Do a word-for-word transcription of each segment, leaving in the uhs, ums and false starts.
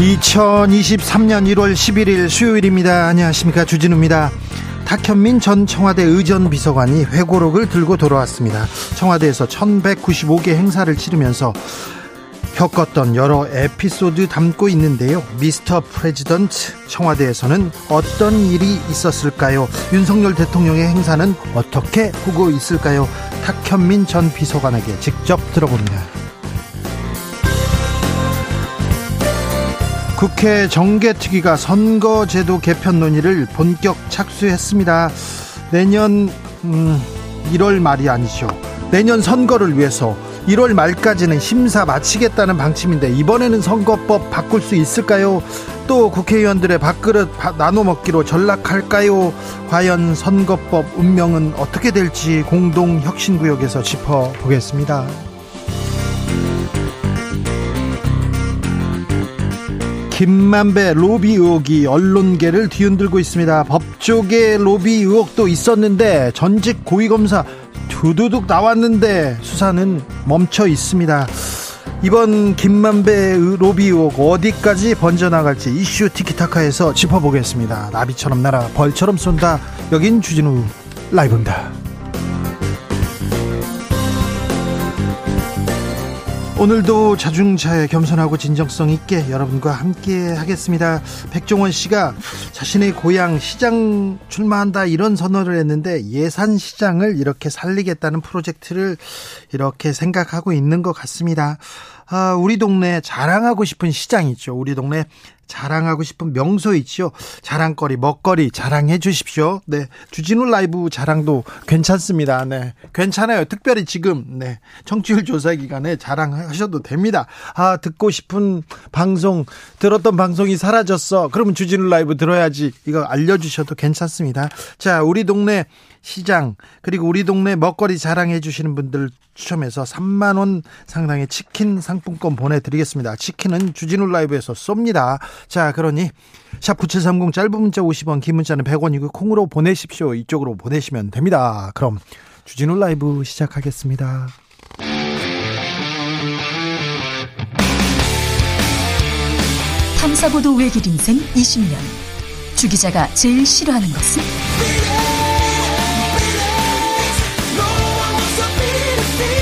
이천이십삼년 일월 십일일 수요일입니다. 안녕하십니까, 주진우입니다. 탁현민 전 청와대 의전비서관이 회고록을 들고 돌아왔습니다. 청와대에서 천백구십오개 행사를 치르면서 겪었던 여러 에피소드 담고 있는데요. 미스터 프레지던트, 청와대에서는 어떤 일이 있었을까요? 윤석열 대통령의 행사는 어떻게 보고 있을까요? 탁현민 전 비서관에게 직접 들어봅니다. 국회 정개특위가 선거제도 개편 논의를 본격 착수했습니다. 내년 음, 일월 말이 아니죠. 내년 선거를 위해서 일월 말까지는 심사 마치겠다는 방침인데, 이번에는 선거법 바꿀 수 있을까요? 또 국회의원들의 밥그릇 나눠먹기로 전락할까요? 과연 선거법 운명은 어떻게 될지 공동혁신구역에서 짚어보겠습니다. 김만배 로비 의혹이 언론계를 뒤흔들고 있습니다. 법조계 로비 의혹도 있었는데, 전직 고위검사 두두둑 나왔는데 수사는 멈춰 있습니다. 이번 김만배 로비 의혹 어디까지 번져나갈지 이슈 티키타카에서 짚어보겠습니다. 나비처럼 날아 벌처럼 쏜다. 여긴 주진우 라이브입니다. 오늘도 자중차에 겸손하고 진정성 있게 여러분과 함께 하겠습니다. 백종원 씨가 자신의 고향 시장 출마한다 이런 선언을 했는데, 예산 시장을 이렇게 살리겠다는 프로젝트를 이렇게 생각하고 있는 것 같습니다. 아, 우리 동네 자랑하고 싶은 시장이죠. 우리 동네 자랑하고 싶은 명소 있죠. 자랑거리, 먹거리 자랑해 주십시오. 네, 주진우 라이브 자랑도 괜찮습니다. 네, 괜찮아요. 특별히 지금 네 청취율 조사 기간에 자랑하셔도 됩니다. 아, 듣고 싶은 방송, 들었던 방송이 사라졌어. 그러면 주진우 라이브 들어야지. 이거 알려주셔도 괜찮습니다. 자, 우리 동네 시장, 그리고 우리 동네 먹거리 자랑해 주시는 분들 추첨해서 삼만 원 상당의 치킨 상품권 보내드리겠습니다. 치킨은 주진우 라이브에서 쏩니다. 자, 그러니 샵 구칠삼공, 짧은 문자 오십 원, 긴 문자는 백 원이고 콩으로 보내십시오. 이쪽으로 보내시면 됩니다. 그럼 주진우 라이브 시작하겠습니다. 탐사보도 외길 인생 이십년, 주 기자가 제일 싫어하는 것은?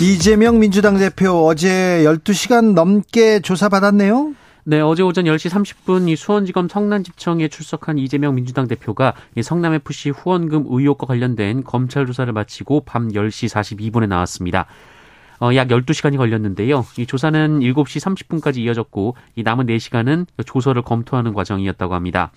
이재명 민주당 대표 어제 열두시간 넘게 조사받았네요. 네, 어제 오전 열시 삼십분 이 수원지검 성남지청에 출석한 이재명 민주당 대표가 이 성남에프씨 후원금 의혹과 관련된 검찰 조사를 마치고 밤 열시 사십이분에 나왔습니다. 어, 약 열두시간이 걸렸는데요. 이 조사는 일곱시 삼십분까지 이어졌고, 이 남은 네시간은 조서를 검토하는 과정이었다고 합니다.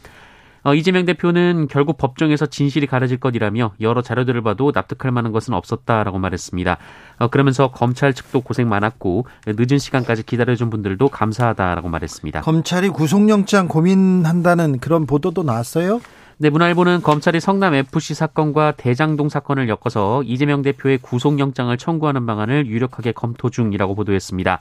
어, 이재명 대표는 결국 법정에서 진실이 가려질 것이라며 여러 자료들을 봐도 납득할 만한 것은 없었다라고 말했습니다. 어, 그러면서 검찰 측도 고생 많았고 늦은 시간까지 기다려준 분들도 감사하다라고 말했습니다. 검찰이 구속영장 고민한다는 그런 보도도 나왔어요? 네, 문화일보는 검찰이 성남에프씨 사건과 대장동 사건을 엮어서 이재명 대표의 구속영장을 청구하는 방안을 유력하게 검토 중이라고 보도했습니다.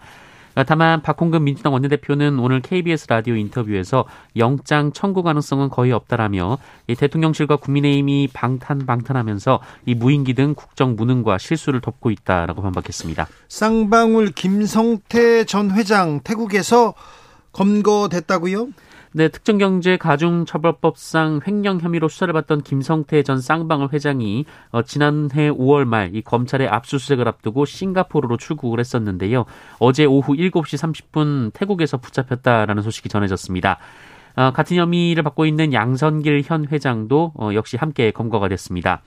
다만 박홍근 민주당 원내대표는 오늘 케이비에스 라디오 인터뷰에서 영장 청구 가능성은 거의 없다라며 대통령실과 국민의힘이 방탄방탄하면서 이 무인기 등 국정 무능과 실수를 덮고 있다라고 반박했습니다. 쌍방울 김성태 전 회장 태국에서 검거됐다고요? 네, 특정경제가중처벌법상 횡령 혐의로 수사를 받던 김성태 전 쌍방울 회장이 어, 지난해 오월 말 이 검찰의 압수수색을 앞두고 싱가포르로 출국을 했었는데요. 어제 오후 일곱 시 삼십 분 태국에서 붙잡혔다라는 소식이 전해졌습니다. 어, 같은 혐의를 받고 있는 양선길 현 회장도 어, 역시 함께 검거가 됐습니다.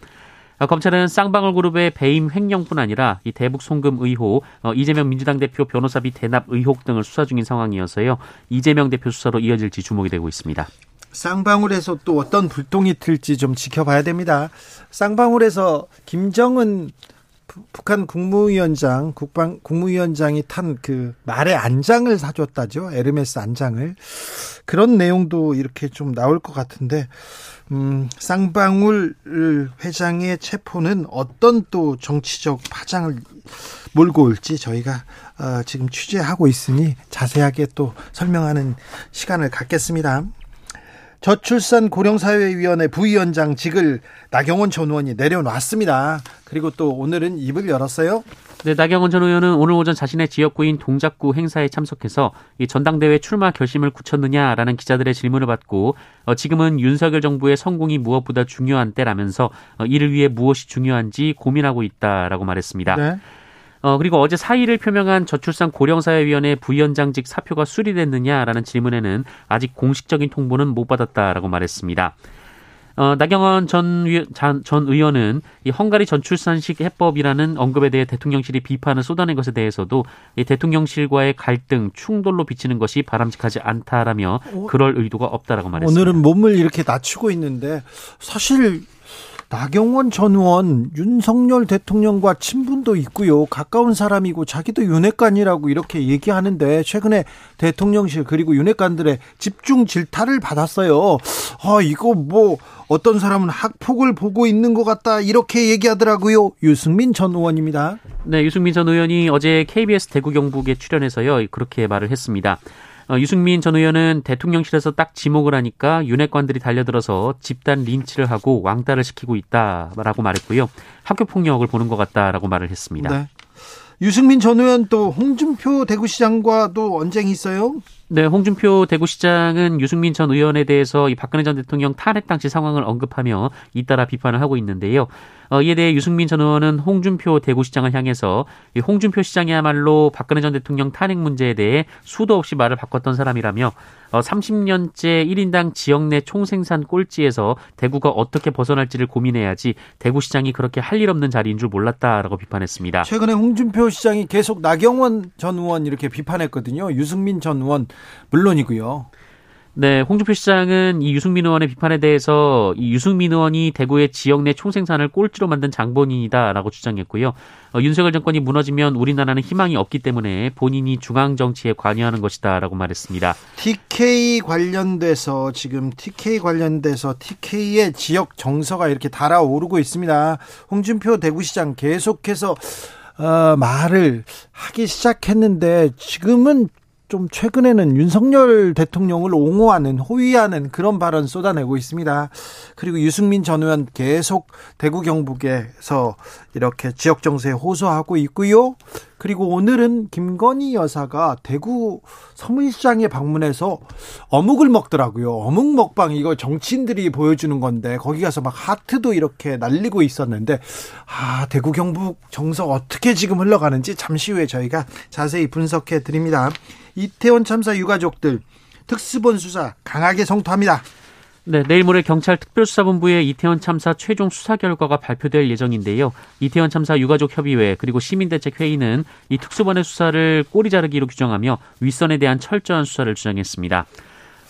검찰은 쌍방울 그룹의 배임 횡령뿐 아니라 이 대북 송금 의혹, 이재명 민주당 대표 변호사비 대납 의혹 등을 수사 중인 상황이어서요. 이재명 대표 수사로 이어질지 주목이 되고 있습니다. 쌍방울에서 또 어떤 불똥이 튈지 좀 지켜봐야 됩니다. 쌍방울에서 김정은 북한 국무위원장, 국방 국무위원장이 탄 그 말의 안장을 사줬다죠. 에르메스 안장을. 그런 내용도 이렇게 좀 나올 것 같은데, 음, 쌍방울 회장의 체포는 어떤 또 정치적 파장을 몰고 올지 저희가 어, 지금 취재하고 있으니 자세하게 또 설명하는 시간을 갖겠습니다. 저출산 고령사회위원회 부위원장직을 나경원 전 의원이 내려놨습니다. 그리고 또 오늘은 입을 열었어요. 네, 나경원 전 의원은 오늘 오전 자신의 지역구인 동작구 행사에 참석해서 이 전당대회 출마 결심을 굳혔느냐라는 기자들의 질문을 받고 어, 지금은 윤석열 정부의 성공이 무엇보다 중요한 때라면서 어, 이를 위해 무엇이 중요한지 고민하고 있다라고 말했습니다. 네. 어, 그리고 어제 사의를 표명한 저출산 고령사회위원회 부위원장직 사표가 수리됐느냐라는 질문에는 아직 공식적인 통보는 못 받았다라고 말했습니다. 어, 나경원 전, 의원, 전 의원은 이 헝가리 저출산식 해법이라는 언급에 대해 대통령실이 비판을 쏟아낸 것에 대해서도 이 대통령실과의 갈등, 충돌로 비치는 것이 바람직하지 않다라며 그럴 의도가 없다라고 말했습니다. 오늘은 몸을 이렇게 낮추고 있는데 사실 나경원 전 의원, 윤석열 대통령과 친분도 있고요. 가까운 사람이고 자기도 윤핵관이라고 이렇게 얘기하는데 최근에 대통령실 그리고 윤핵관들의 집중 질타를 받았어요. 아, 이거 뭐 어떤 사람은 학폭을 보고 있는 것 같다 이렇게 얘기하더라고요. 유승민 전 의원입니다. 네, 유승민 전 의원이 어제 케이비에스 대구 경북에 출연해서요. 그렇게 말을 했습니다. 유승민 전 의원은 대통령실에서 딱 지목을 하니까 윤핵관들이 달려들어서 집단 린치를 하고 왕따를 시키고 있다라고 말했고요. 학교폭력을 보는 것 같다라고 말을 했습니다. 네. 유승민 전 의원 또 홍준표 대구시장과도 언쟁이 있어요? 네, 홍준표 대구시장은 유승민 전 의원에 대해서 이 박근혜 전 대통령 탄핵 당시 상황을 언급하며 잇따라 비판을 하고 있는데요. 어, 이에 대해 유승민 전 의원은 홍준표 대구시장을 향해서 이 홍준표 시장이야말로 박근혜 전 대통령 탄핵 문제에 대해 수도 없이 말을 바꿨던 사람이라며 어, 삼십 년째 일 인당 지역 내 총생산 꼴찌에서 대구가 어떻게 벗어날지를 고민해야지 대구시장이 그렇게 할 일 없는 자리인 줄 몰랐다라고 비판했습니다. 최근에 홍준표 시장이 계속 나경원 전 의원 이렇게 비판했거든요. 유승민 전 의원 물론이고요. 네, 홍준표 시장은 이 유승민 의원의 비판에 대해서 이 유승민 의원이 대구의 지역 내 총생산을 꼴찌로 만든 장본인이다라고 주장했고요. 어, 윤석열 정권이 무너지면 우리나라는 희망이 없기 때문에 본인이 중앙 정치에 관여하는 것이다라고 말했습니다. 티케이 관련돼서 지금 티케이 관련돼서 티케이의 지역 정서가 이렇게 달아오르고 있습니다. 홍준표 대구시장 계속해서 어, 말을 하기 시작했는데 지금은 좀 최근에는 윤석열 대통령을 옹호하는 호위하는 그런 발언 쏟아내고 있습니다. 그리고 유승민 전 의원 계속 대구 경북에서 이렇게 지역 정세에 호소하고 있고요. 그리고 오늘은 김건희 여사가 대구 서문시장에 방문해서 어묵을 먹더라고요. 어묵 먹방 이거 정치인들이 보여주는 건데 거기 가서 막 하트도 이렇게 날리고 있었는데 아, 대구 경북 정서 어떻게 지금 흘러가는지 잠시 후에 저희가 자세히 분석해 드립니다. 이태원 참사 유가족들 특수본 수사 강하게 성토합니다. 네, 내일 모레 경찰 특별수사본부의 이태원 참사 최종 수사 결과가 발표될 예정인데요. 이태원 참사 유가족협의회 그리고 시민대책회의는 이 특수본의 수사를 꼬리 자르기로 규정하며 윗선에 대한 철저한 수사를 주장했습니다.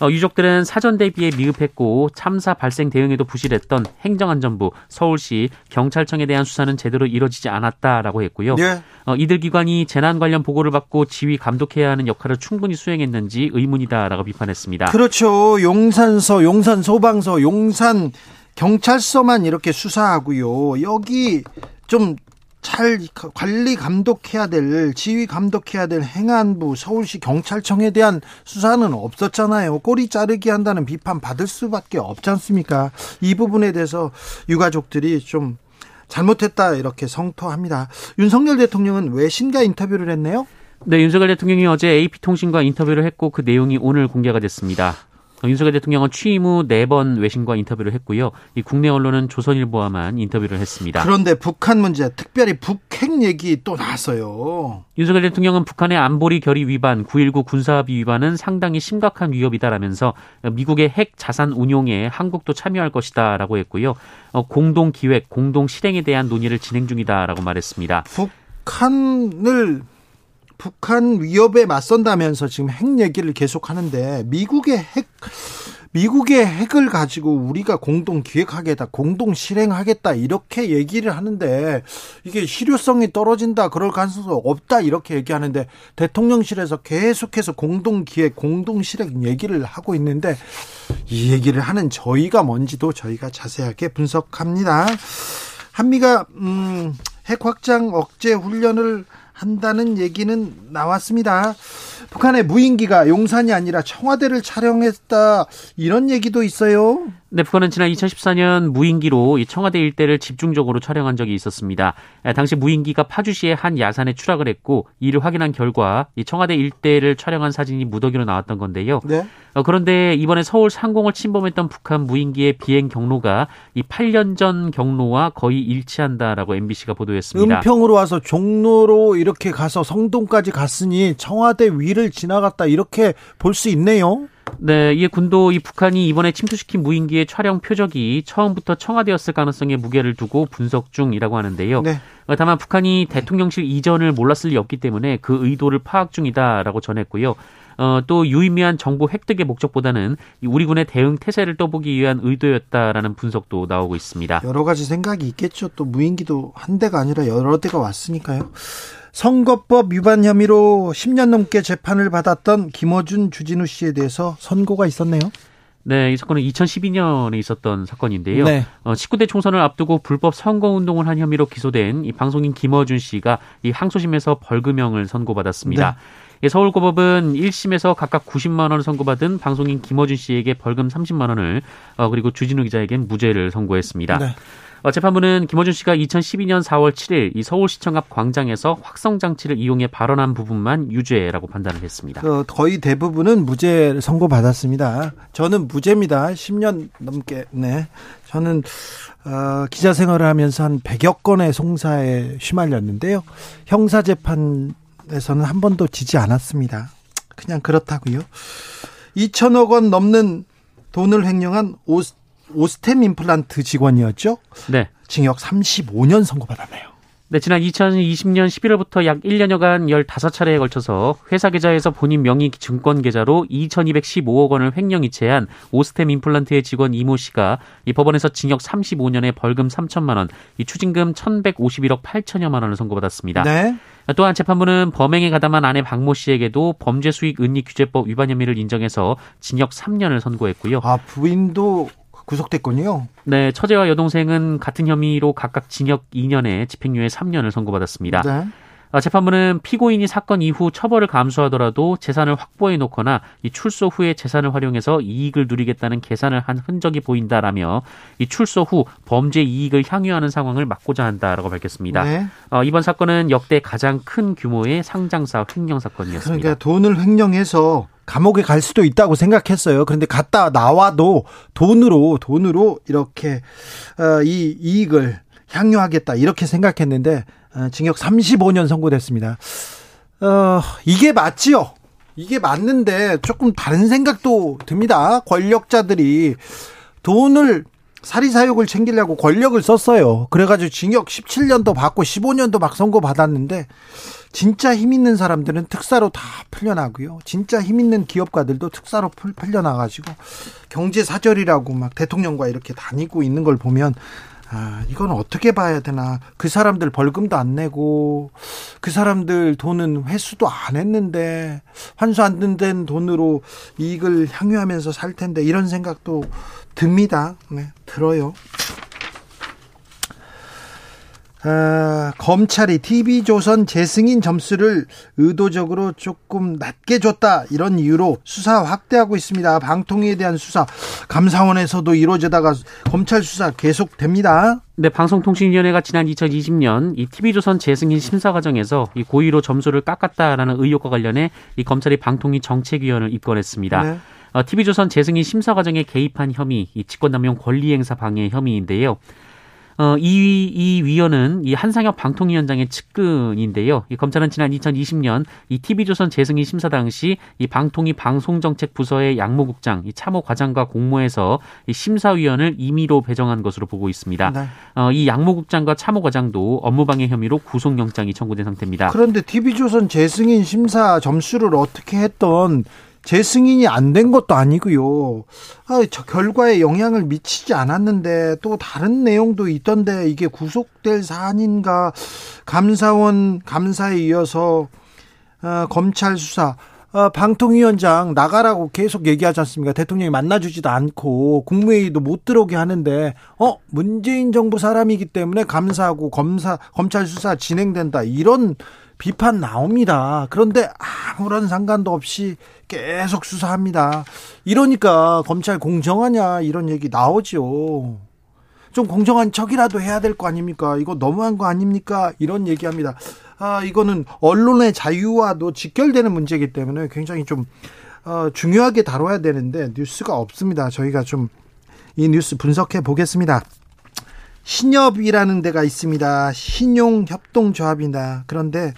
어, 유족들은 사전 대비에 미흡했고 참사 발생 대응에도 부실했던 행정안전부, 서울시, 경찰청에 대한 수사는 제대로 이루어지지 않았다라고 했고요. 네. 어, 이들 기관이 재난 관련 보고를 받고 지휘 감독해야 하는 역할을 충분히 수행했는지 의문이다라고 비판했습니다. 그렇죠. 용산서, 용산소방서, 용산경찰서만 이렇게 수사하고요. 여기 좀 잘 관리 감독해야 될 지휘 감독해야 될 행안부 서울시 경찰청에 대한 수사는 없었잖아요. 꼬리 자르기 한다는 비판 받을 수밖에 없지 않습니까? 이 부분에 대해서 유가족들이 좀 잘못했다 이렇게 성토합니다. 윤석열 대통령은 외신과 인터뷰를 했네요. 네, 윤석열 대통령이 어제 에이피통신과 인터뷰를 했고 그 내용이 오늘 공개가 됐습니다. 윤석열 대통령은 취임 후 네 번 외신과 인터뷰를 했고요. 이 국내 언론은 조선일보와만 인터뷰를 했습니다. 그런데 북한 문제, 특별히 북핵 얘기 또 나왔어요. 윤석열 대통령은 북한의 안보리 결의 위반, 구일구 군사합의 위반은 상당히 심각한 위협이다라면서 미국의 핵 자산 운용에 한국도 참여할 것이다라고 했고요. 공동 기획, 공동 실행에 대한 논의를 진행 중이다라고 말했습니다. 북한을... 북한 위협에 맞선다면서 지금 핵 얘기를 계속하는데 미국의 핵 미국의 핵을 가지고 우리가 공동 기획하겠다, 공동 실행하겠다 이렇게 얘기를 하는데 이게 실효성이 떨어진다, 그럴 가능성 없다 이렇게 얘기하는데 대통령실에서 계속해서 공동 기획, 공동 실행 얘기를 하고 있는데 이 얘기를 하는 저희가 뭔지도 저희가 자세하게 분석합니다. 한미가 음, 핵 확장 억제 훈련을 한다는 얘기는 나왔습니다. 북한의 무인기가 용산이 아니라 청와대를 촬영했다 이런 얘기도 있어요. 네, 북한은 지난 이천십사 년 무인기로 이 청와대 일대를 집중적으로 촬영한 적이 있었습니다. 당시 무인기가 파주시의 한 야산에 추락을 했고 이를 확인한 결과 이 청와대 일대를 촬영한 사진이 무더기로 나왔던 건데요. 네? 어, 그런데 이번에 서울 상공을 침범했던 북한 무인기의 비행 경로가 이 팔 년 전 경로와 거의 일치한다라고 엠비씨가 보도했습니다. 은평으로 와서 종로로 이렇게 가서 성동까지 갔으니 청와대 위를 지나갔다 이렇게 볼 수 있네요. 네, 이에 군도 이 북한이 이번에 침투시킨 무인기의 촬영 표적이 처음부터 청와대였을 가능성에 무게를 두고 분석 중이라고 하는데요. 네. 다만 북한이 대통령실 이전을 몰랐을 리 없기 때문에 그 의도를 파악 중이다라고 전했고요. 어, 또 유의미한 정보 획득의 목적보다는 우리 군의 대응 태세를 떠보기 위한 의도였다라는 분석도 나오고 있습니다. 여러 가지 생각이 있겠죠. 또 무인기도 한 대가 아니라 여러 대가 왔으니까요. 선거법 위반 혐의로 십 년 넘게 재판을 받았던 김어준, 주진우 씨에 대해서 선고가 있었네요. 네, 이 사건은 이천십이 년에 있었던 사건인데요. 네. 어, 십구 대 총선을 앞두고 불법 선거운동을 한 혐의로 기소된 이 방송인 김어준 씨가 이 항소심에서 벌금형을 선고받았습니다. 네. 서울고법은 일 심에서 각각 구십만 원을 선고받은 방송인 김어준 씨에게 벌금 삼십만 원을 어, 그리고 주진우 기자에겐 무죄를 선고했습니다. 네. 재판부는 김어준 씨가 이천십이 년 사월 칠일 이 서울시청 앞 광장에서 확성장치를 이용해 발언한 부분만 유죄라고 판단을 했습니다. 어, 거의 대부분은 무죄를 선고받았습니다. 저는 무죄입니다. 십 년 넘게. 네, 저는 어, 기자 생활을 하면서 한 백여 건의 송사에 휘말렸는데요. 형사재판에서는 한 번도 지지 않았습니다. 그냥 그렇다고요. 이천억 원 넘는 돈을 횡령한 오스 오스템 임플란트 직원이었죠? 네. 징역 삼십오 년 선고받았네요. 네, 지난 이천이십 년 십일월부터 약 일 년여간 열다섯 차례에 걸쳐서 회사 계좌에서 본인 명의 증권 계좌로 이천이백십오억 원을 횡령이체한 오스템 임플란트의 직원 이모 씨가 이 법원에서 징역 삼십오 년에 벌금 삼천만 원, 이 추징금 천백오십일억 팔천여만 원을 선고받았습니다. 네. 또한 재판부는 범행에 가담한 아내 박모 씨에게도 범죄수익은닉규제법 위반 혐의를 인정해서 징역 삼 년을 선고했고요. 아, 부인도... 구속됐군요. 네, 처제와 여동생은 같은 혐의로 각각 징역 이 년에 집행유예 삼 년을 선고받았습니다. 네. 재판부는 피고인이 사건 이후 처벌을 감수하더라도 재산을 확보해 놓거나 이 출소 후에 재산을 활용해서 이익을 누리겠다는 계산을 한 흔적이 보인다라며 이 출소 후 범죄 이익을 향유하는 상황을 막고자 한다라고 밝혔습니다. 네. 어, 이번 사건은 역대 가장 큰 규모의 상장사 횡령 사건이었습니다. 그러니까 돈을 횡령해서 감옥에 갈 수도 있다고 생각했어요. 그런데 갔다 나와도 돈으로 돈으로 이렇게 이 이익을 향유하겠다 이렇게 생각했는데 징역 삼십오 년 선고됐습니다. 어, 이게 맞지요? 이게 맞는데 조금 다른 생각도 듭니다. 권력자들이 돈을 사리사욕을 챙기려고 권력을 썼어요. 그래가지고 징역 십칠 년도 받고 십오 년도 막 선고받았는데 진짜 힘 있는 사람들은 특사로 다 풀려나고요. 진짜 힘 있는 기업가들도 특사로 풀, 풀려나가지고 경제 사절이라고 막 대통령과 이렇게 다니고 있는 걸 보면 아, 이건 어떻게 봐야 되나. 그 사람들 벌금도 안 내고 그 사람들 돈은 회수도 안 했는데 환수 안 된 돈으로 이익을 향유하면서 살 텐데 이런 생각도 듭니다. 네, 들어요. 아, 검찰이 티비조선 재승인 점수를 의도적으로 조금 낮게 줬다 이런 이유로 수사 확대하고 있습니다. 방통위에 대한 수사 감사원에서도 이루어지다가 검찰 수사 계속됩니다. 근데 방송통신위원회가 지난 이천이십 년 이 티비조선 재승인 심사 과정에서 이 고의로 점수를 깎았다라는 의혹과 관련해 이 검찰이 방통위 정책위원을 입건했습니다. 네. 어, 티비조선 재승인 심사 과정에 개입한 혐의, 이 직권남용 권리행사 방해 혐의인데요. 어, 이, 이 위원은 이 한상혁 방통위원장의 측근인데요. 이 검찰은 지난 이천이십 년 이 티비조선 재승인 심사 당시 이 방통위 방송정책부서의 양모국장, 이 차모 과장과 공모해서 이 심사위원을 임의로 배정한 것으로 보고 있습니다. 네. 어, 이 양모국장과 차모 과장도 업무방해 혐의로 구속영장이 청구된 상태입니다. 그런데 티비조선 재승인 심사 점수를 어떻게 했던 재승인이 안 된 것도 아니고요. 아, 저 결과에 영향을 미치지 않았는데 또 다른 내용도 있던데 이게 구속될 사안인가. 감사원 감사에 이어서 어, 검찰 수사, 어, 방통위원장 나가라고 계속 얘기하지 않습니까? 대통령이 만나주지도 않고 국무회의도 못 들어오게 하는데 어 문재인 정부 사람이기 때문에 감사하고 검사 검찰 수사 진행된다, 이런 비판 나옵니다. 그런데 아무런 상관도 없이 계속 수사합니다. 이러니까 검찰 공정하냐 이런 얘기 나오죠. 좀 공정한 척이라도 해야 될 거 아닙니까? 이거 너무한 거 아닙니까? 이런 얘기합니다. 아, 이거는 언론의 자유와도 직결되는 문제이기 때문에 굉장히 좀 어, 중요하게 다뤄야 되는데 뉴스가 없습니다. 저희가 좀 이 뉴스 분석해 보겠습니다. 신협이라는 데가 있습니다. 신용협동조합이다. 그런데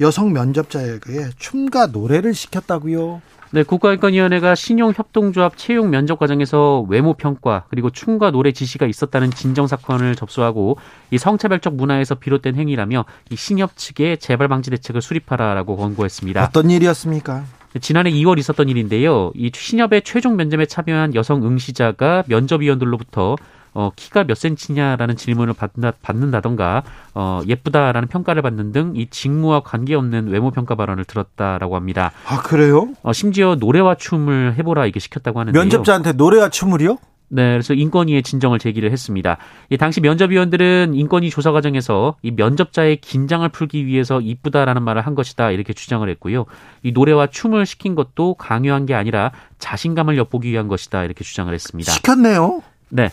여성 면접자에게 춤과 노래를 시켰다고요? 네, 국가인권위원회가 신용협동조합 채용 면접 과정에서 외모 평가 그리고 춤과 노래 지시가 있었다는 진정 사건을 접수하고 이 성차별적 문화에서 비롯된 행위라며 이 신협 측에 재발 방지 대책을 수립하라라고 권고했습니다. 어떤 일이었습니까? 지난해 이월 있었던 일인데요. 이 신협의 최종 면접에 참여한 여성 응시자가 면접위원들로부터 어, 키가 몇 센치냐라는 질문을 받는다, 받는다던가 어, 예쁘다라는 평가를 받는 등 이 직무와 관계없는 외모 평가 발언을 들었다라고 합니다. 아, 그래요? 어, 심지어 노래와 춤을 해보라 이게 시켰다고 하는데요. 면접자한테 노래와 춤을요? 네, 그래서 인권위에 진정을 제기를 했습니다. 이 당시 면접위원들은 인권위 조사 과정에서 이 면접자의 긴장을 풀기 위해서 이쁘다라는 말을 한 것이다 이렇게 주장을 했고요. 이 노래와 춤을 시킨 것도 강요한 게 아니라 자신감을 엿보기 위한 것이다 이렇게 주장을 했습니다. 시켰네요. 네.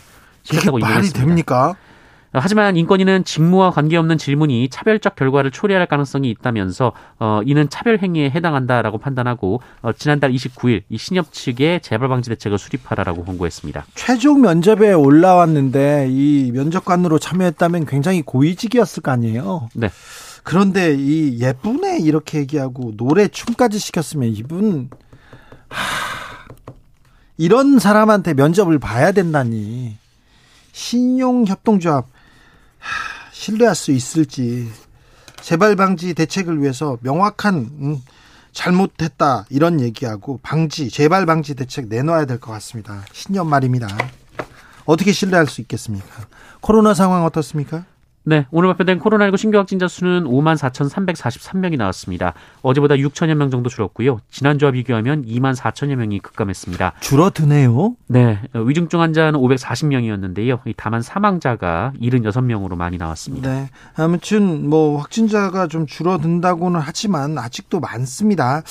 이게 말이 됩니까? 하지만 인권위는 직무와 관계없는 질문이 차별적 결과를 초래할 가능성이 있다면서 어, 이는 차별 행위에 해당한다라고 판단하고 어, 지난달 이십구 일 이 신협 측에 재발 방지 대책을 수립하라라고 권고했습니다. 최종 면접에 올라왔는데 이 면접관으로 참여했다면 굉장히 고위직이었을 거 아니에요? 네. 그런데 이 예쁘네 이렇게 얘기하고 노래 춤까지 시켰으면 이분 하, 이런 사람한테 면접을 봐야 된다니. 신용협동조합 하, 신뢰할 수 있을지. 재발 방지 대책을 위해서 명확한 음, 잘못했다 이런 얘기하고 방지 재발 방지 대책 내놓아야 될 것 같습니다. 신협 말입니다. 어떻게 신뢰할 수 있겠습니까? 코로나 상황 어떻습니까? 네, 오늘 발표된 코로나십구 신규 확진자 수는 오만 사천삼백사십삼 명이 나왔습니다. 어제보다 육천여 명 정도 줄었고요. 지난주와 비교하면 이만 사천여 명이 급감했습니다. 줄어드네요. 네, 위중증 환자는 오백사십 명이었는데요. 다만 사망자가 칠십육 명으로 많이 나왔습니다. 네, 아무튼 뭐 확진자가 좀 줄어든다고는 하지만 아직도 많습니다.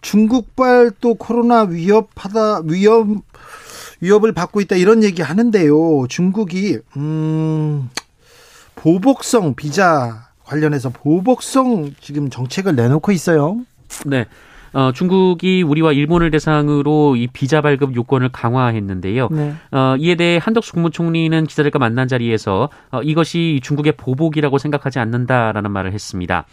중국발 또 코로나 위협하다 위협 위협을 받고 있다 이런 얘기 하는데요. 중국이 음. 보복성 비자 관련해서 보복성 지금 정책을 내놓고 있어요. 네. 어, 중국이 우리와 일본을 대상으로 이 비자 발급 요건을 강화했는데요. 네. 어, 이에 대해 한덕수 국무총리는 기자들과 만난 자리에서 어, 이것이 중국의 보복이라고 생각하지 않는다라는 말을 했습니다.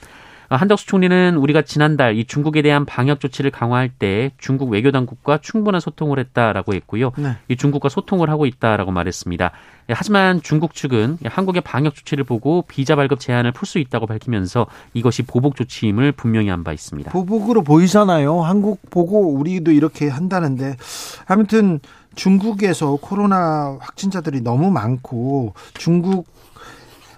한덕수 총리는 우리가 지난달 이 중국에 대한 방역 조치를 강화할 때 중국 외교당국과 충분한 소통을 했다라고 했고요. 네. 이 중국과 소통을 하고 있다라고 말했습니다. 하지만 중국 측은 한국의 방역 조치를 보고 비자 발급 제한을 풀 수 있다고 밝히면서 이것이 보복 조치임을 분명히 한 바 있습니다. 보복으로 보이잖아요. 한국 보고 우리도 이렇게 한다는데. 아무튼 중국에서 코로나 확진자들이 너무 많고 중국,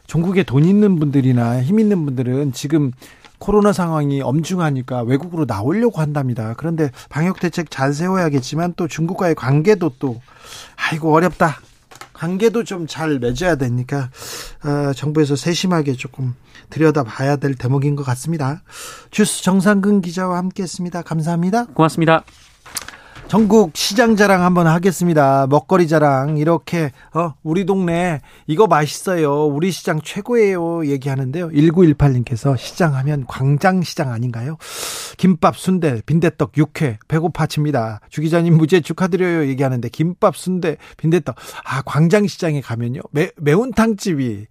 중국에 돈 있는 분들이나 힘 있는 분들은 지금 코로나 상황이 엄중하니까 외국으로 나오려고 한답니다. 그런데 방역 대책 잘 세워야겠지만 또 중국과의 관계도 또 아이고 어렵다. 관계도 좀 잘 맺어야 되니까 어, 정부에서 세심하게 조금 들여다봐야 될 대목인 것 같습니다. 주스 정상근 기자와 함께했습니다. 감사합니다. 고맙습니다. 전국 시장 자랑 한번 하겠습니다. 먹거리 자랑 이렇게 어, 우리 동네 이거 맛있어요. 우리 시장 최고예요. 얘기하는데요. 일구일팔님께서 시장하면 광장시장 아닌가요? 김밥, 순대, 빈대떡, 육회 배고파집니다. 주 기자님 무죄 축하드려요. 얘기하는데 김밥, 순대, 빈대떡. 아 광장시장에 가면요. 매, 매운탕집이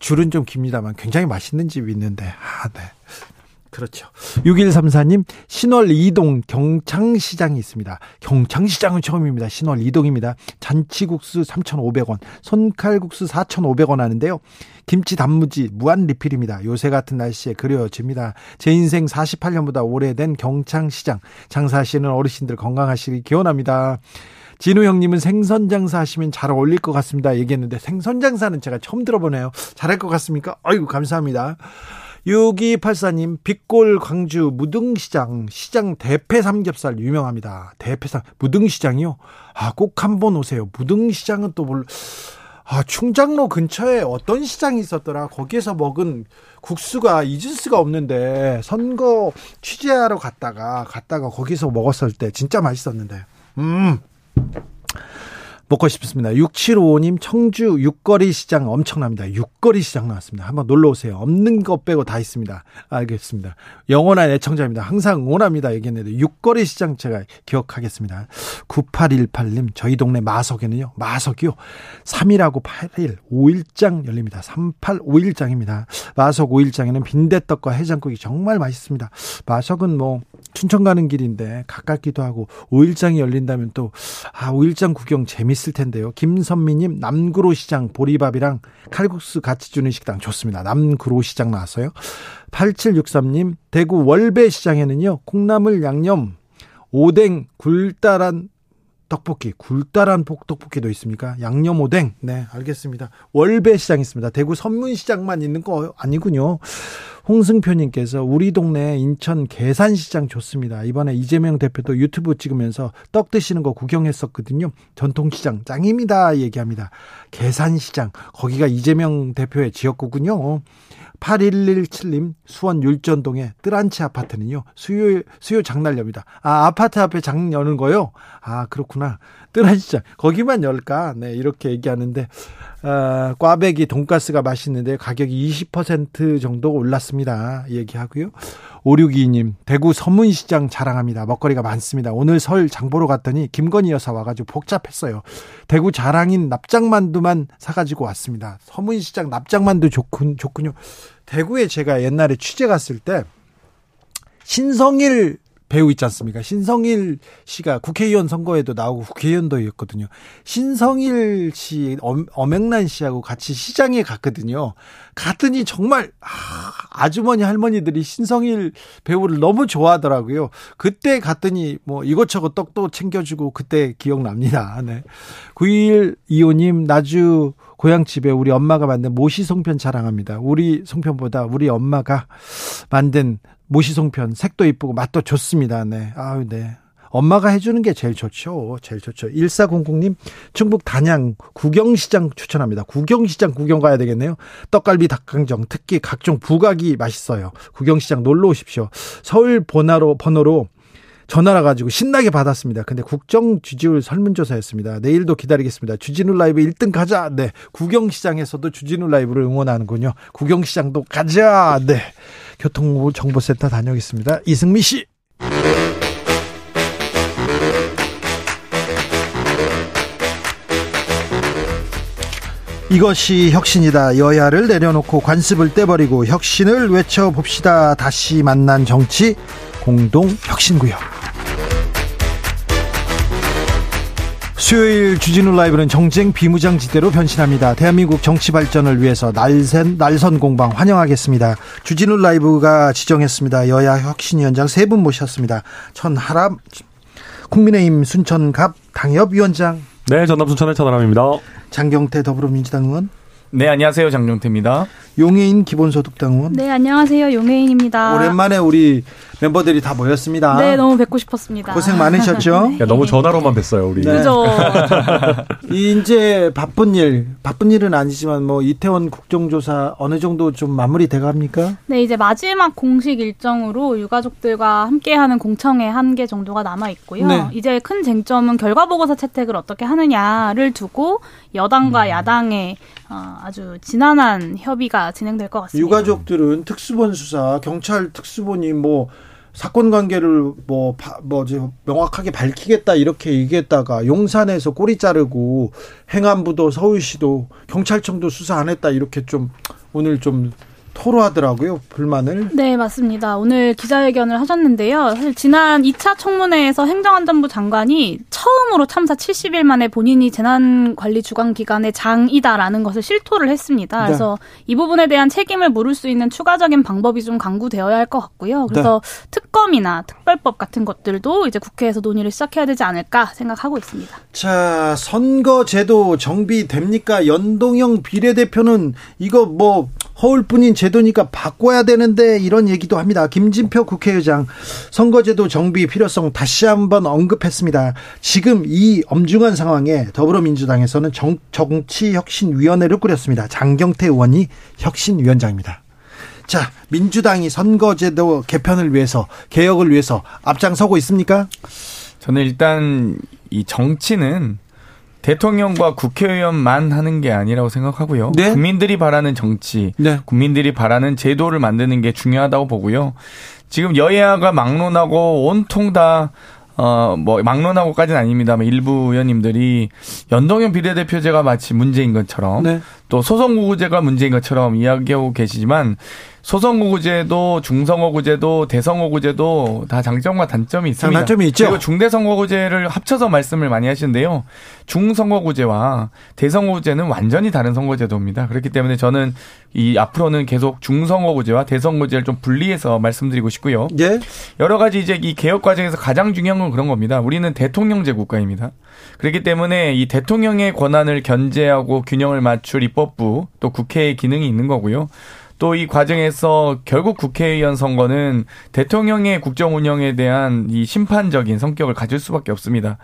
줄은 좀 깁니다만 굉장히 맛있는 집이 있는데 아 네. 그렇죠. 육일삼사님 신월 이동 경창시장이 있습니다. 경창시장은 처음입니다. 신월 이동입니다. 잔치국수 삼천오백 원, 손칼국수 사천오백 원 하는데요. 김치 단무지 무한 리필입니다. 요새 같은 날씨에 그려집니다. 제 인생 사십팔 년보다 오래된 경창시장 장사하시는 어르신들 건강하시길 기원합니다. 진우 형님은 생선 장사하시면 잘 어울릴 것 같습니다. 얘기했는데 생선 장사는 제가 처음 들어보네요. 잘할 것 같습니까? 아이고 감사합니다. 육이팔사님 빅골 광주 무등시장 시장 대패 삼겹살 유명합니다. 대패 삼 무등시장이요? 아 꼭 한번 오세요. 무등시장은 또 뭘? 아 충장로 근처에 어떤 시장이 있었더라. 거기에서 먹은 국수가 잊을 수가 없는데 선거 취재하러 갔다가 갔다가 거기서 먹었을 때 진짜 맛있었는데. 음. 먹고 싶습니다. 육칠오오님 청주 육거리시장 엄청납니다. 육거리시장 나왔습니다. 한번 놀러오세요. 없는 것 빼고 다 있습니다. 알겠습니다. 영원한 애청자입니다. 항상 응원합니다. 얘기했는데 육거리시장 제가 기억하겠습니다. 구팔일팔님 저희 동네 마석에는요. 마석이요. 삼일하고 팔일 오일장 열립니다. 삼팔오일장입니다. 마석 오일장에는 빈대떡과 해장국이 정말 맛있습니다. 마석은 뭐 춘천 가는 길인데 가깝기도 하고 오일장이 열린다면 또 아 오일장 구경 재밌 있을 텐데요. 김선미님 남구로시장 보리밥이랑 칼국수 같이 주는 식당 좋습니다. 남구로시장 나왔어요. 팔칠육삼님 대구 월배시장에는요 콩나물 양념 오뎅 굴다란 떡볶이 굴다란 떡볶이도 있습니까? 양념 오뎅 네 알겠습니다. 월배시장 있습니다. 대구 서문시장만 있는 거 아니군요. 홍승표님께서 우리 동네 인천 계산시장 좋습니다. 이번에 이재명 대표도 유튜브 찍으면서 떡 드시는 거 구경했었거든요. 전통시장 짱입니다. 얘기합니다. 계산시장 거기가 이재명 대표의 지역구군요. 팔일일칠님 수원 율전동의 뜨란치 아파트는요 수요 수요 장날렵니다. 아 아파트 앞에 장 여는 거요? 아 그렇구나. 뜨란시장 거기만 열까? 네 이렇게 얘기하는데 어, 꽈배기 돈가스가 맛있는데 가격이 이십 퍼센트 정도 올랐습니다. 얘기하고요. 오육이이님 대구 서문시장 자랑합니다. 먹거리가 많습니다. 오늘 설 장보러 갔더니 김건희 여사 와가지고 복잡했어요. 대구 자랑인 납작만두만 사가지고 왔습니다. 서문시장 납작만두 좋군, 좋군요. 대구에 제가 옛날에 취재 갔을 때 신성일 배우 있지 않습니까? 신성일 씨가 국회의원 선거에도 나오고 국회의원도였거든요. 신성일 씨, 엄, 엄앵란 씨하고 같이 시장에 갔거든요. 갔더니 정말 아, 아주머니 할머니들이 신성일 배우를 너무 좋아하더라고요. 그때 갔더니 뭐 이것저것 떡도 챙겨주고 그때 기억납니다. 네. 구일이오님 나주 고향집에 우리 엄마가 만든 모시송편 자랑합니다. 우리 송편보다 우리 엄마가 만든 모시송편 색도 이쁘고 맛도 좋습니다. 네. 아유, 네. 엄마가 해주는 게 제일 좋죠. 제일 좋죠. 일사공공님 충북 단양 구경시장 추천합니다. 구경시장 구경 가야 되겠네요. 떡갈비 닭강정 특히 각종 부각이 맛있어요. 구경시장 놀러 오십시오. 서울 번호로 번호로 전화라 가지고 신나게 받았습니다. 근데 국정 지지율 설문조사였습니다. 내일도 기다리겠습니다. 주진우 라이브 일 등 가자. 네. 구경시장에서도 주진우 라이브를 응원하는군요. 구경시장도 가자. 네. 교통정보센터 다녀오겠습니다. 이승미 씨. 이것이 혁신이다. 여야를 내려놓고 관습을 떼버리고 혁신을 외쳐봅시다. 다시 만난 정치 공동혁신구역. 수요일 주진우 라이브는 정쟁 비무장지대로 변신합니다. 대한민국 정치 발전을 위해서 날선, 날선 공방 환영하겠습니다. 주진우 라이브가 지정했습니다. 여야 혁신위원장 세 분 모셨습니다. 천하람 국민의힘 순천갑 당협위원장. 네, 전남 순천의 천하람입니다. 장경태 더불어민주당 의원. 네, 안녕하세요. 장경태입니다. 용해인 기본소득당원. 네, 안녕하세요. 용해인입니다. 오랜만에 우리 멤버들이 다 모였습니다. 네, 너무 뵙고 싶었습니다. 고생 많으셨죠? 네. 야, 너무 전화로만 뵀어요, 우리. 네. 그죠. 이제 바쁜 일, 바쁜 일은 아니지만 뭐 이태원 국정조사 어느 정도 좀 마무리 돼갑니까? 네, 이제 마지막 공식 일정으로 유가족들과 함께하는 공청회 한 개 정도가 남아 있고요. 네. 이제 큰 쟁점은 결과보고서 채택을 어떻게 하느냐를 두고 여당과 음. 야당의 어, 아주 지난한 협의가 진행될 것 같습니다. 유가족들은 특수본 수사, 경찰 특수본이 뭐 사건 관계를 뭐 뭐지 명확하게 밝히겠다 이렇게 얘기했다가 용산에서 꼬리 자르고 행안부도 서울시도 경찰청도 수사 안 했다 이렇게 좀 오늘 좀 토로하더라고요, 불만을. 네, 맞습니다. 오늘 기자회견을 하셨는데요. 사실 지난 이 차 청문회에서 행정안전부 장관이 처음으로 참사 칠십 일 만에 본인이 재난관리주관기관의 장이다라는 것을 실토를 했습니다. 네. 그래서 이 부분에 대한 책임을 물을 수 있는 추가적인 방법이 좀 강구되어야 할 것 같고요. 그래서 네. 특검이나 특별법 같은 것들도 이제 국회에서 논의를 시작해야 되지 않을까 생각하고 있습니다. 자, 선거제도 정비됩니까? 연동형 비례대표는 이거 뭐 허울뿐인 제도니까 바꿔야 되는데 이런 얘기도 합니다. 김진표 국회의장 선거제도 정비 필요성 다시 한번 언급했습니다. 지금 이 엄중한 상황에 더불어민주당에서는 정, 정치혁신위원회를 꾸렸습니다. 장경태 의원이 혁신위원장입니다. 자, 민주당이 선거제도 개편을 위해서 개혁을 위해서 앞장서고 있습니까? 저는 일단 이 정치는 대통령과 국회의원만 하는 게 아니라고 생각하고요. 네? 국민들이 바라는 정치, 네. 국민들이 바라는 제도를 만드는 게 중요하다고 보고요. 지금 여야가 막론하고 온통 다 어, 뭐 막론하고까지는 아닙니다만 일부 의원님들이 연동형 비례대표제가 마치 문제인 것처럼 네. 또 소선구구제가 문제인 것처럼 이야기하고 계시지만 소선거구제도 중선거구제도 대선거구제도 다 장점과 단점이 있습니다. 장점이 있죠. 그리고 중대선거구제를 합쳐서 말씀을 많이 하시는데요. 중선거구제와 대선거구제는 완전히 다른 선거제도입니다. 그렇기 때문에 저는 이 앞으로는 계속 중선거구제와 대선거구제를 좀 분리해서 말씀드리고 싶고요. 예. 여러 가지 이제 이 개혁 과정에서 가장 중요한 건 그런 겁니다. 우리는 대통령제 국가입니다. 그렇기 때문에 이 대통령의 권한을 견제하고 균형을 맞출 입법부 또 국회의 기능이 있는 거고요. 또 이 과정에서 결국 국회의원 선거는 대통령의 국정 운영에 대한 이 심판적인 성격을 가질 수밖에 없습니다.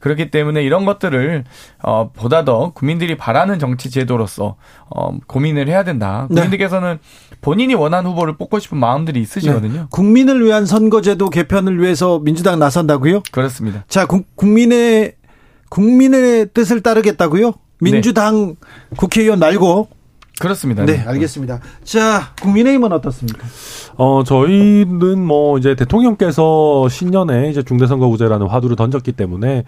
그렇기 때문에 이런 것들을 어, 보다 더 국민들이 바라는 정치 제도로서 어, 고민을 해야 된다. 국민들께서는 네. 본인이 원하는 후보를 뽑고 싶은 마음들이 있으시거든요. 네. 국민을 위한 선거제도 개편을 위해서 민주당 나선다고요? 그렇습니다. 자, 구, 국민의 국민의 뜻을 따르겠다고요? 민주당 네. 국회의원 말고. 그렇습니다. 네, 알겠습니다. 자, 국민의힘은 어떻습니까? 어, 저희는 뭐 이제 대통령께서 신년에 이제 중대선거구제라는 화두를 던졌기 때문에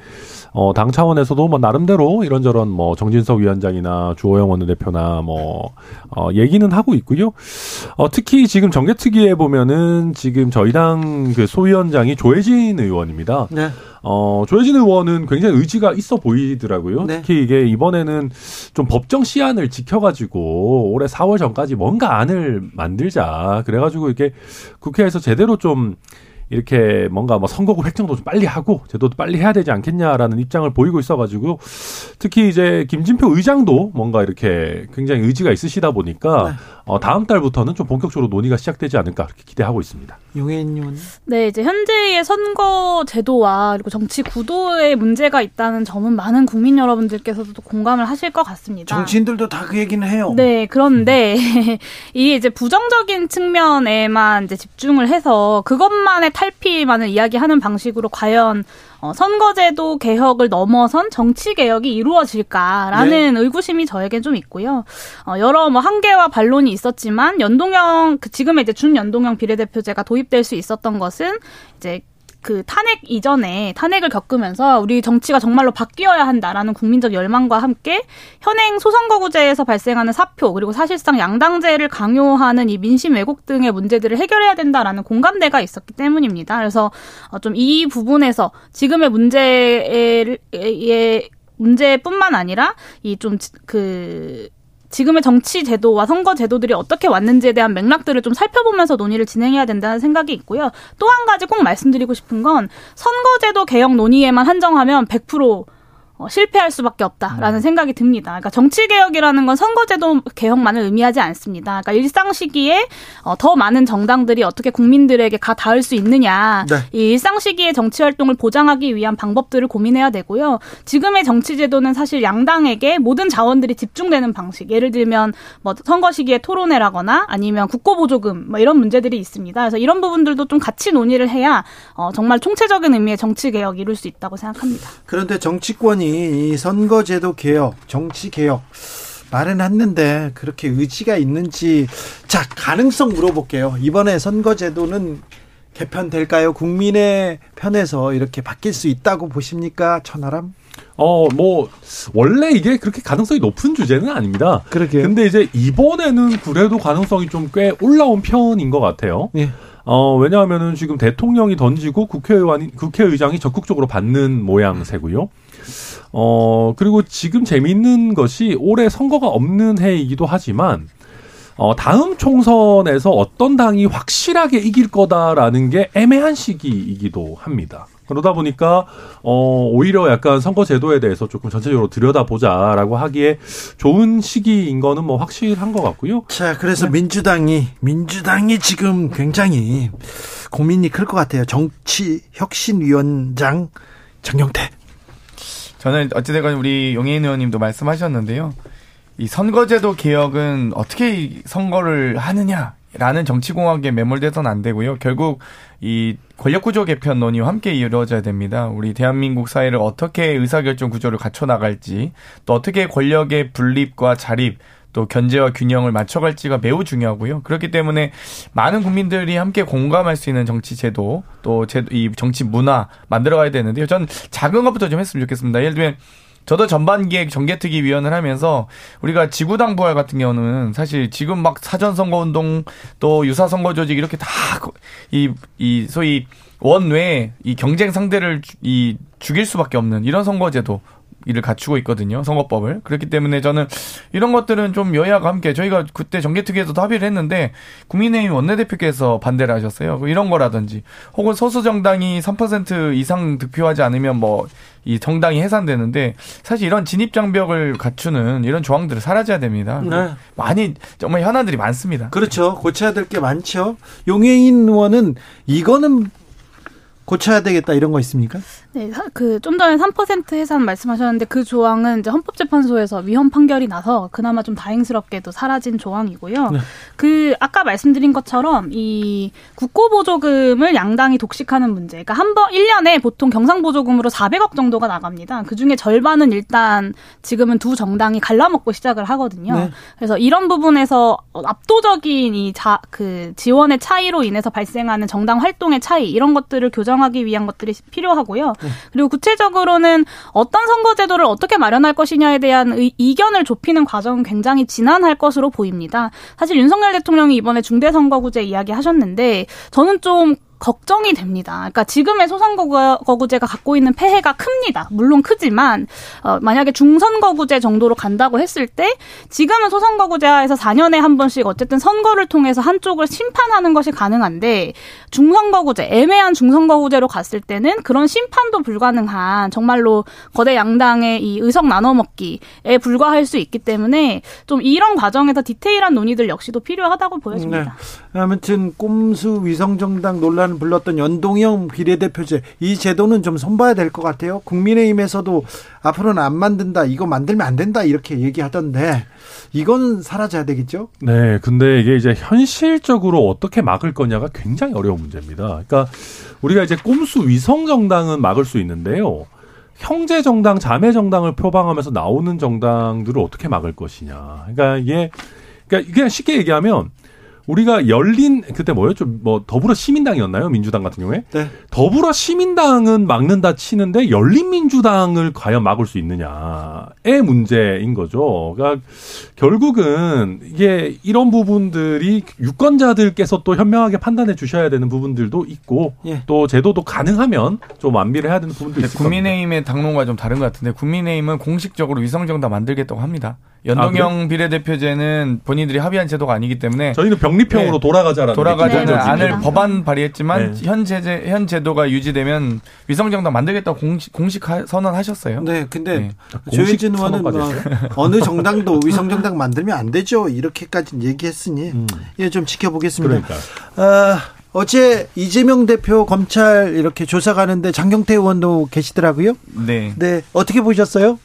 어, 당 차원에서도 뭐 나름대로 이런저런 뭐 정진석 위원장이나 주호영 원내대표나 뭐 어, 얘기는 하고 있고요. 어, 특히 지금 정개특위에 보면은 지금 저희 당 그 소위원장이 조혜진 의원입니다. 네. 어, 조혜진 의원은 굉장히 의지가 있어 보이더라고요. 네. 특히 이게 이번에는 좀 법정 시한을 지켜가지고 올해 사월 전까지 뭔가 안을 만들자. 그래가지고 이렇게 국회에서 제대로 좀 이렇게 뭔가 뭐 선거구 획정도 좀 빨리 하고 제도도 빨리 해야 되지 않겠냐라는 입장을 보이고 있어가지고요. 특히 이제 김진표 의장도 뭔가 이렇게 굉장히 의지가 있으시다 보니까 네. 어, 다음 달부터는 좀 본격적으로 논의가 시작되지 않을까 그렇게 기대하고 있습니다. 용혜인 의원. 네, 이제 현재의 선거 제도와 그리고 정치 구도에 문제가 있다는 점은 많은 국민 여러분들께서도 공감을 하실 것 같습니다. 정치인들도 다 그 얘기는 해요. 네, 그런데 음. 이 이제 부정적인 측면에만 이제 집중을 해서 그것만의 탈피만을 이야기하는 방식으로 과연 어, 선거제도 개혁을 넘어선 정치 개혁이 이루어질까라는 네. 의구심이 저에겐 좀 있고요. 어, 여러 뭐 한계와 반론이 있었지만 연동형 그 지금의 이제 준연동형 비례대표제가 도입될 수 있었던 것은 이제 그 탄핵 이전에 탄핵을 겪으면서 우리 정치가 정말로 바뀌어야 한다라는 국민적 열망과 함께 현행 소선거구제에서 발생하는 사표 그리고 사실상 양당제를 강요하는 이 민심 왜곡 등의 문제들을 해결해야 된다라는 공감대가 있었기 때문입니다. 그래서 좀 이 부분에서 지금의 문제의 문제뿐만 아니라 이 좀 그 지금의 정치 제도와 선거 제도들이 어떻게 왔는지에 대한 맥락들을 좀 살펴보면서 논의를 진행해야 된다는 생각이 있고요. 또 한 가지 꼭 말씀드리고 싶은 건 선거 제도 개혁 논의에만 한정하면 백 퍼센트 어, 실패할 수밖에 없다라는 음. 생각이 듭니다. 그러니까 정치개혁이라는 건 선거제도 개혁만을 의미하지 않습니다. 그러니까 일상시기에 어, 더 많은 정당들이 어떻게 국민들에게 가닿을 수 있느냐. 네. 이 일상시기의 정치활동을 보장하기 위한 방법들을 고민해야 되고요. 지금의 정치제도는 사실 양당에게 모든 자원들이 집중되는 방식. 예를 들면 뭐 선거 시기에 토론회라거나 아니면 국고보조금 뭐 이런 문제들이 있습니다. 그래서 이런 부분들도 좀 같이 논의를 해야 어, 정말 총체적인 의미의 정치개혁 이룰 수 있다고 생각합니다. 그런데 정치권 이 선거제도 개혁, 정치개혁 말은 했는데 그렇게 의지가 있는지 자 가능성 물어볼게요. 이번에 선거제도는 개편될까요? 국민의 편에서 이렇게 바뀔 수 있다고 보십니까? 천하람? 어, 뭐 원래 이게 그렇게 가능성이 높은 주제는 아닙니다. 그러게요. 근데 이제 이번에는 그래도 가능성이 좀 꽤 올라온 편인 것 같아요. 예. 어, 왜냐하면은 지금 대통령이 던지고 국회의원이, 국회의장이 적극적으로 받는 모양새고요. 어, 그리고 지금 재밌는 것이 올해 선거가 없는 해이기도 하지만, 어, 다음 총선에서 어떤 당이 확실하게 이길 거다라는 게 애매한 시기이기도 합니다. 그러다 보니까, 어, 오히려 약간 선거 제도에 대해서 조금 전체적으로 들여다보자라고 하기에 좋은 시기인 거는 뭐 확실한 것 같고요. 자, 그래서 네. 민주당이, 민주당이 지금 굉장히 고민이 클 것 같아요. 정치혁신위원장 정영태. 저는 어찌됐건 우리 용혜인 의원님도 말씀하셨는데요. 이 선거제도 개혁은 어떻게 선거를 하느냐라는 정치공학에 매몰돼서는 안 되고요. 결국 이 권력구조 개편 논의와 함께 이루어져야 됩니다. 우리 대한민국 사회를 어떻게 의사결정 구조를 갖춰나갈지, 또 어떻게 권력의 분립과 자립, 또 견제와 균형을 맞춰갈지가 매우 중요하고요. 그렇기 때문에 많은 국민들이 함께 공감할 수 있는 정치 제도, 또 이 정치 문화 만들어가야 되는데요. 전 작은 것부터 좀 했으면 좋겠습니다. 예를 들면 저도 전반기에 정개특위 위원을 하면서 우리가 지구당 부활 같은 경우는 사실 지금 막 사전선거운동 또 유사선거조직 이렇게 다 이, 이 소위 원외 이 경쟁 상대를 이 죽일 수밖에 없는 이런 선거제도 이를 갖추고 있거든요. 선거법을. 그렇기 때문에 저는 이런 것들은 좀 여야가 함께 저희가 그때 정개특위에서도 합의를 했는데 국민의힘 원내대표께서 반대를 하셨어요. 이런 거라든지 혹은 소수정당이 삼 퍼센트 이상 득표하지 않으면 뭐 이 정당이 해산되는데 사실 이런 진입장벽을 갖추는 이런 조항들은 사라져야 됩니다. 네. 많이 정말 현안들이 많습니다. 그렇죠. 고쳐야 될 게 많죠. 용혜인 의원은 이거는 고쳐야 되겠다 이런 거 있습니까? 네, 그 좀 전에 삼 퍼센트 해산 말씀하셨는데 그 조항은 이제 헌법재판소에서 위헌 판결이 나서 그나마 좀 다행스럽게도 사라진 조항이고요. 네. 그 아까 말씀드린 것처럼 이 국고보조금을 양당이 독식하는 문제. 그러니까 한 번 일 년에 보통 경상보조금으로 사백억 정도가 나갑니다. 그중에 절반은 일단 지금은 두 정당이 갈라먹고 시작을 하거든요. 네. 그래서 이런 부분에서 압도적인 이 자, 그 지원의 차이로 인해서 발생하는 정당 활동의 차이 이런 것들을 교정 하기 위한 것들이 필요하고요. 네. 그리고 구체적으로는 어떤 선거제도를 어떻게 마련할 것이냐에 대한 의, 이견을 좁히는 과정은 굉장히 지난할 것으로 보입니다. 사실 윤석열 대통령이 이번에 중대선거구제 이야기하셨는데 저는 좀 걱정이 됩니다. 그러니까 지금의 소선거구제가 갖고 있는 폐해가 큽니다. 물론 크지만 어, 만약에 중선거구제 정도로 간다고 했을 때 지금은 소선거구제에서 사 년에 한 번씩 어쨌든 선거를 통해서 한쪽을 심판하는 것이 가능한데 중선거구제, 애매한 중선거구제로 갔을 때는 그런 심판도 불가능한 정말로 거대 양당의 이 의석 나눠먹기에 불과할 수 있기 때문에 좀 이런 과정에서 디테일한 논의들 역시도 필요하다고 보여집니다. 네. 아무튼 꼼수 위성정당 논란 불렀던 연동형 비례대표제 이 제도는 좀 손봐야 될 것 같아요. 국민의힘에서도 앞으로는 안 만든다, 이거 만들면 안 된다 이렇게 얘기하던데 이건 사라져야 되겠죠? 네, 근데 이게 이제 현실적으로 어떻게 막을 거냐가 굉장히 어려운 문제입니다. 그러니까 우리가 이제 꼼수 위성 정당은 막을 수 있는데요. 형제 정당, 자매 정당을 표방하면서 나오는 정당들을 어떻게 막을 것이냐. 그러니까 이게 그러니까 그냥 쉽게 얘기하면. 우리가 열린 그때 뭐였죠? 뭐 더불어 시민당이었나요? 민주당 같은 경우에 네. 더불어 시민당은 막는다 치는데 열린 민주당을 과연 막을 수 있느냐의 문제인 거죠. 그러니까 결국은 이게 이런 부분들이 유권자들께서 또 현명하게 판단해 주셔야 되는 부분들도 있고 예. 또 제도도 가능하면 좀 완비를 해야 되는 부분도 네, 있을 국민의힘의 겁니다. 당론과 좀 다른 것 같은데 국민의힘은 공식적으로 위성정당 만들겠다고 합니다. 연동형 아, 비례대표제는 본인들이 합의한 제도가 아니기 때문에 저희는 병 영리형으로 네. 돌아가자라는 돌아가자는 네, 안을 법안 발의했지만 네. 현 제재 현 제도가 유지되면 위성정당 만들겠다고 공식, 공식 하, 선언하셨어요. 네, 근데 네. 조혜진 의원은 뭐 어느 정당도 위성정당 만들면 안 되죠. 이렇게까지 얘기했으니 음. 예, 좀 지켜보겠습니다. 그러니까. 아, 어제 이재명 대표 검찰 이렇게 조사 가는데 장경태 의원도 계시더라고요. 네. 네, 어떻게 보셨어요?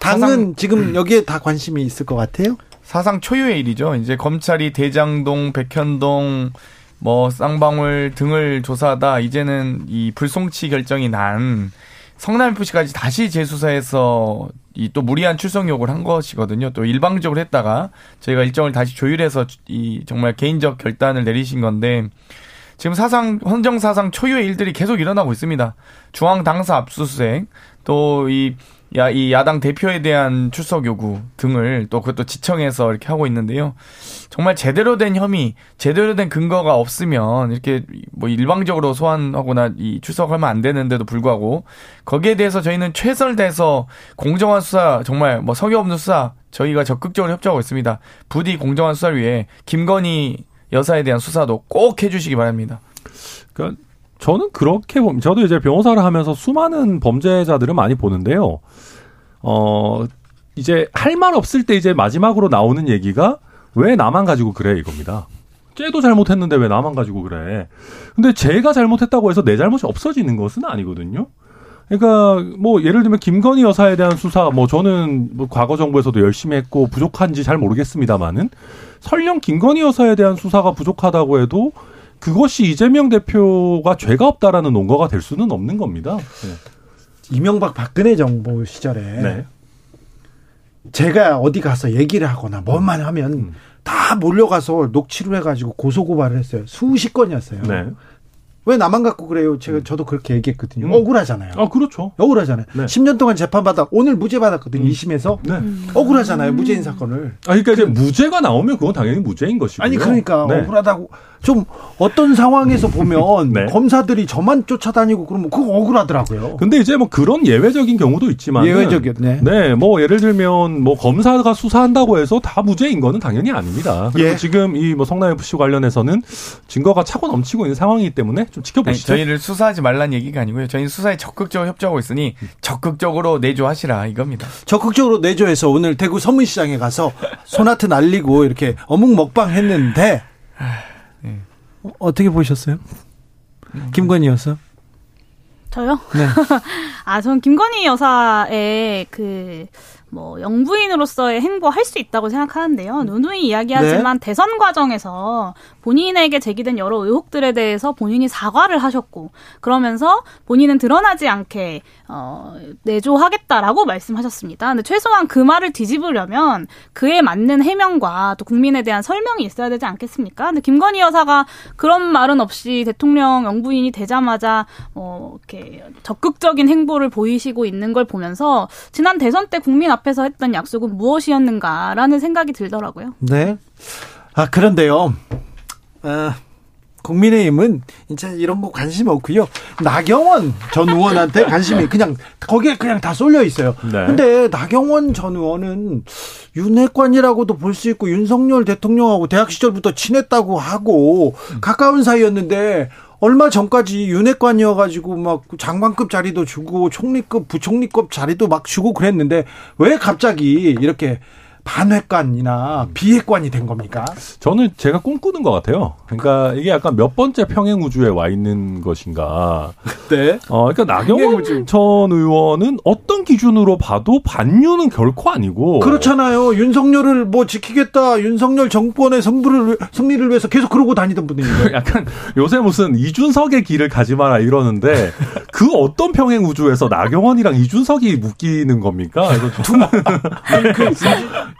당은 사상, 지금 여기에 다 관심이 있을 것 같아요. 사상 초유의 일이죠. 이제 검찰이 대장동, 백현동, 뭐 쌍방울 등을 조사하다 이제는 이 불송치 결정이 난 성남에프씨까지 다시 재수사해서 이 또 무리한 출석 요구를 한 것이거든요. 또 일방적으로 했다가 저희가 일정을 다시 조율해서 이 정말 개인적 결단을 내리신 건데. 지금 사상, 헌정사상 초유의 일들이 계속 일어나고 있습니다. 중앙 당사 압수수색, 또 이, 야, 이 야당 대표에 대한 출석 요구 등을 또 그것도 지청해서 이렇게 하고 있는데요. 정말 제대로 된 혐의, 제대로 된 근거가 없으면 이렇게 뭐 일방적으로 소환하거나 이 출석하면 안 되는데도 불구하고 거기에 대해서 저희는 최선을 다해서 공정한 수사, 정말 뭐 석유 없는 수사 저희가 적극적으로 협조하고 있습니다. 부디 공정한 수사를 위해 김건희 여사에 대한 수사도 꼭 해주시기 바랍니다. 그러니까 저는 그렇게 봅니다. 저도 이제 변호사를 하면서 수많은 범죄자들을 많이 보는데요. 어, 이제 할 말 없을 때 이제 마지막으로 나오는 얘기가 왜 나만 가지고 그래 이겁니다. 쟤도 잘못했는데 왜 나만 가지고 그래. 근데 제가 잘못했다고 해서 내 잘못이 없어지는 것은 아니거든요. 그러니까 뭐 예를 들면 김건희 여사에 대한 수사 뭐 저는 뭐 과거 정부에서도 열심히 했고 부족한지 잘 모르겠습니다만은 설령 김건희 여사에 대한 수사가 부족하다고 해도 그것이 이재명 대표가 죄가 없다라는 논거가 될 수는 없는 겁니다. 네. 이명박 박근혜 정부 시절에 네. 제가 어디 가서 얘기를 하거나 뭐만 하면 음. 다 몰려가서 녹취를 해가지고 고소고발을 했어요. 수십 건이었어요. 네. 왜 나만 갖고 그래요? 제가 저도 그렇게 얘기했거든요. 음. 억울하잖아요. 아, 그렇죠. 억울하잖아요. 네. 십 년 동안 재판받아 오늘 무죄 받았거든요. 음. 이심에서. 네. 억울하잖아요. 무죄인 사건을. 아, 그러니까 이제 무죄가 나오면 그건 당연히 무죄인 것이고요. 아니, 그러니까 네. 억울하다고 좀 어떤 상황에서 보면 네. 검사들이 저만 쫓아다니고 그러면 그거 억울하더라고요. 근데 이제 뭐 그런 예외적인 경우도 있지만 예외적이요. 네. 네, 뭐 예를 들면 뭐 검사가 수사한다고 해서 다 무죄인 거는 당연히 아닙니다. 그리고 예. 지금 이 뭐 성남에프씨 관련해서는 증거가 차고 넘치고 있는 상황이기 때문에 좀 지켜보시죠. 아니, 저희를 수사하지 말란 얘기가 아니고요. 저희는 수사에 적극적으로 협조하고 있으니 적극적으로 내조하시라 이겁니다. 적극적으로 내조해서 오늘 대구 서문시장에 가서 소나트 날리고 이렇게 어묵 먹방 했는데. 어떻게 보셨어요? 김건희 여사? 저요? 네. 아, 전 김건희 여사의 그, 뭐, 영부인으로서의 행보 할 수 있다고 생각하는데요. 누누이 이야기하지만 네. 대선 과정에서 본인에게 제기된 여러 의혹들에 대해서 본인이 사과를 하셨고, 그러면서 본인은 드러나지 않게, 어, 내조하겠다라고 말씀하셨습니다. 근데 최소한 그 말을 뒤집으려면 그에 맞는 해명과 또 국민에 대한 설명이 있어야 되지 않겠습니까? 근데 김건희 여사가 그런 말은 없이 대통령 영부인이 되자마자, 어, 이렇게 적극적인 행보를 보이시고 있는 걸 보면서 지난 대선 때 국민 앞에서 했던 약속은 무엇이었는가라는 생각이 들더라고요. 네. 아, 그런데요. 아, 국민의힘은 이제 이런 거 관심 없고요. 나경원 전 의원한테 관심이 그냥 거기에 그냥 다 쏠려 있어요. 네. 근데 나경원 전 의원은 윤핵관이라고도 볼 수 있고 윤석열 대통령하고 대학 시절부터 친했다고 하고 음. 가까운 사이였는데 얼마 전까지 윤핵관이어가지고 막 장관급 자리도 주고 총리급 부총리급 자리도 막 주고 그랬는데 왜 갑자기 이렇게 반핵관이나 비핵관이 된 겁니까? 저는 제가 꿈꾸는 것 같아요. 그러니까 이게 약간 몇 번째 평행우주에 와 있는 것인가. 네. 어, 그러니까 나경원 전 의원은 어떤 기준으로 봐도 반윤은 결코 아니고. 그렇잖아요. 윤석열을 뭐 지키겠다. 윤석열 정권의 승부를, 승리를 위해서 계속 그러고 다니던 분이에요. 약간 요새 무슨 이준석의 길을 가지 마라 이러는데 그 어떤 평행우주에서 나경원이랑 이준석이 묶이는 겁니까? 두 분.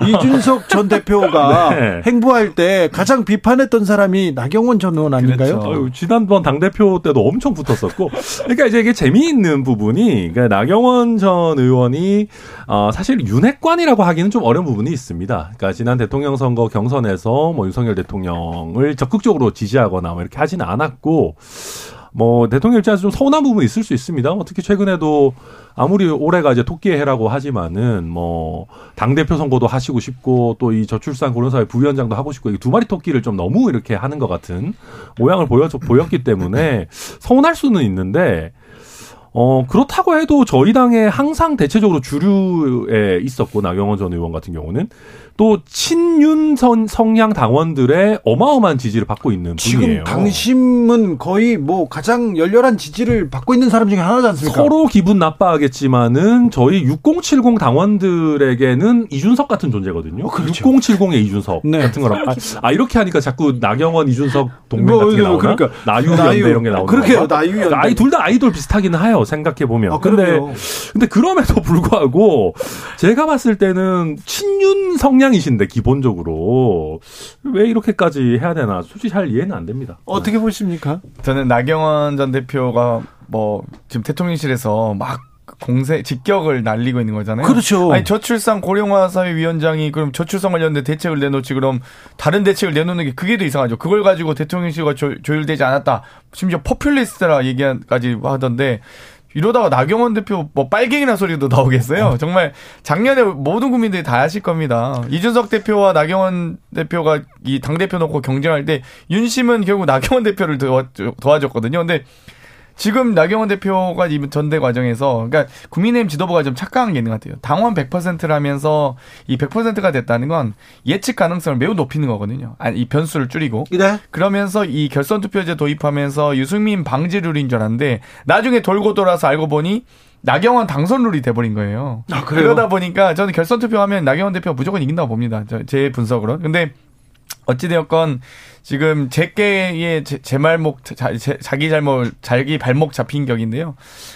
이준석 전 대표가 네. 행보할 때 가장 비판했던 사람이 나경원 전 의원 아닌가요? 그렇죠. 지난번 당대표 때도 엄청 붙었었고. 그러니까 이제 이게 재미있는 부분이, 그러니까 나경원 전 의원이, 어, 사실 윤핵관이라고 하기는 좀 어려운 부분이 있습니다. 그러니까 지난 대통령 선거 경선에서 뭐 윤석열 대통령을 적극적으로 지지하거나 뭐 이렇게 하지는 않았고, 뭐 대통령 입장에서 좀 서운한 부분이 있을 수 있습니다. 뭐 특히 최근에도 아무리 올해가 이제 토끼의 해라고 하지만은 뭐 당대표 선거도 하시고 싶고 또 이 저출산 고령사회 부위원장도 하고 싶고 이 두 마리 토끼를 좀 너무 이렇게 하는 것 같은 모양을 보여, 보였기 때문에 서운할 수는 있는데 어 그렇다고 해도 저희 당에 항상 대체적으로 주류에 있었고 나경원 전 의원 같은 경우는 또 친윤 성향 당원들의 어마어마한 지지를 받고 있는 분이에요. 지금 당심은 거의 뭐 가장 열렬한 지지를 받고 있는 사람 중에 하나지 않습니까? 서로 기분 나빠하겠지만은 저희 육공칠공 당원들에게는 이준석 같은 존재거든요. 어, 그렇죠. 육공칠공의 이준석 네. 같은 거랑 아, 아 이렇게 하니까 자꾸 나경원 이준석 동맹 뭐, 같은 게 나오나? 그러니까. 나유 연대 이런 게 나오나? 그렇게요. 나유 연대. 아이 둘 다 아이돌 비슷하기는 하요. 생각해보면. 아, 근데, 근데 그럼에도 불구하고, 제가 봤을 때는 친윤 성향이신데, 기본적으로. 왜 이렇게까지 해야 되나, 솔직히 잘 이해는 안 됩니다. 어떻게 네. 보십니까? 저는 나경원 전 대표가 뭐, 지금 대통령실에서 막 공세, 직격을 날리고 있는 거잖아요. 그렇죠. 아니, 저출산 고령화사회위원장이 그럼 저출산 관련된 대책을 내놓지, 그럼 다른 대책을 내놓는 게 그게 더 이상하죠. 그걸 가지고 대통령실과 조, 조율되지 않았다. 심지어 포퓰리스트라 얘기까지 하던데, 이러다가 나경원 대표 뭐 빨갱이나 소리도 나오겠어요. 정말 작년에 모든 국민들이 다 아실 겁니다. 이준석 대표와 나경원 대표가 이 당대표 놓고 경쟁할 때, 윤심은 결국 나경원 대표를 도와줬거든요. 근데, 지금 나경원 대표가 이 전대 과정에서, 그러니까 국민의힘 지도부가 좀 착각한 게 있는 것 같아요. 당원 백 퍼센트라면서 이 백 퍼센트가 됐다는 건 예측 가능성을 매우 높이는 거거든요. 아니, 이 변수를 줄이고. 네. 그러면서 이 결선 투표제 도입하면서 유승민 방지룰인 줄 알았는데 나중에 돌고 돌아서 알고 보니 나경원 당선룰이 돼버린 거예요. 아, 그래요? 그러다 보니까 저는 결선 투표하면 나경원 대표가 무조건 이긴다고 봅니다. 제 분석으로. 근데 어찌되었건 지금 제께의 제말목 자기 잘못 자기 발목 잡힌 격인데요.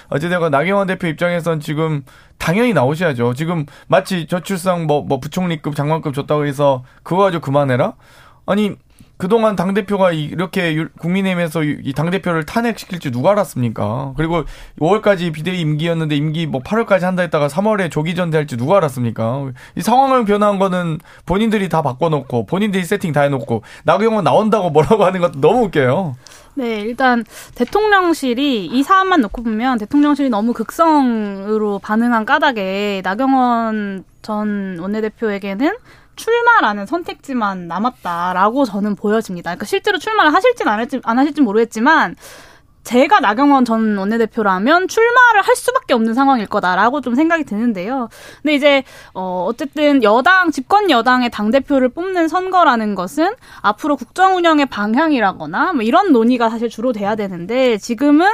어찌되었건 나경원 대표 입장에선 지금 당연히 나오셔야죠. 지금 마치 저출산 뭐, 뭐 부총리급 장관급 줬다고 해서 그거 가지고 그만해라? 아니 그동안 당대표가 이렇게 국민의힘에서 이 당대표를 탄핵시킬지 누가 알았습니까? 그리고 오월까지 비대위 임기였는데 임기 뭐 팔월까지 한다 했다가 삼월에 조기 전대할지 누가 알았습니까? 이 상황을 변화한 거는 본인들이 다 바꿔놓고 본인들이 세팅 다 해놓고 나경원 나온다고 뭐라고 하는 것도 너무 웃겨요. 네, 일단 대통령실이 이 사안만 놓고 보면 대통령실이 너무 극성으로 반응한 까닭에 나경원 전 원내대표에게는 출마라는 선택지만 남았다라고 저는 보여집니다. 그러니까 실제로 출마를 하실진 안, 할지, 안 하실진 모르겠지만 제가 나경원 전 원내대표라면 출마를 할 수밖에 없는 상황일 거다라고 좀 생각이 드는데요. 근데 이제 어 어쨌든 여당 집권 여당의 당대표를 뽑는 선거라는 것은 앞으로 국정 운영의 방향이라거나 뭐 이런 논의가 사실 주로 돼야 되는데 지금은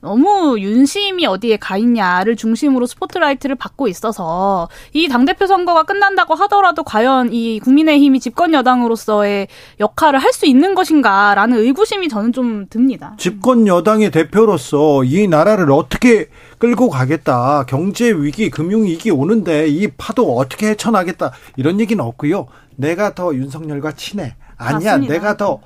너무 윤심이 어디에 가 있냐를 중심으로 스포트라이트를 받고 있어서 이 당대표 선거가 끝난다고 하더라도 과연 이 국민의힘이 집권 여당으로서의 역할을 할 수 있는 것인가라는 의구심이 저는 좀 듭니다. 집권 여당의 대표로서 이 나라를 어떻게 끌고 가겠다. 경제 위기, 금융 위기 오는데 이 파도 어떻게 헤쳐나겠다. 이런 얘기는 없고요. 내가 더 윤석열과 친해. 아니야, 맞습니다. 내가 더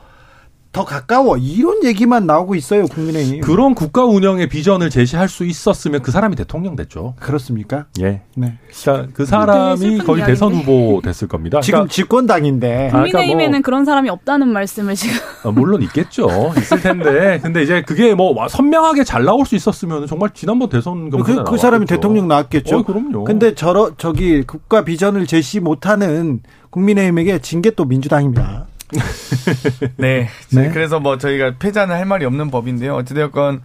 더 가까워 이런 얘기만 나오고 있어요. 국민의힘 그런 국가 운영의 비전을 제시할 수 있었으면 그 사람이 대통령 됐죠. 그렇습니까? 예. 네. 그러니까 그 사람이 거의 대선 후보 됐을 겁니다. 지금 그러니까 집권당인데 국민의힘에는 그러니까 뭐 그런 사람이 없다는 말씀을 지금 아, 물론 있겠죠. 있을 텐데 근데 이제 그게 뭐 선명하게 잘 나올 수 있었으면 정말 지난번 대선 경선 그, 그 사람이 대통령 나왔겠죠. 어, 그럼요. 근데 저러 저기 국가 비전을 제시 못하는 국민의힘에게 진 게 또 민주당입니다. 네. 네. 그래서 뭐 저희가 패자는 할 말이 없는 법인데요. 어찌되었건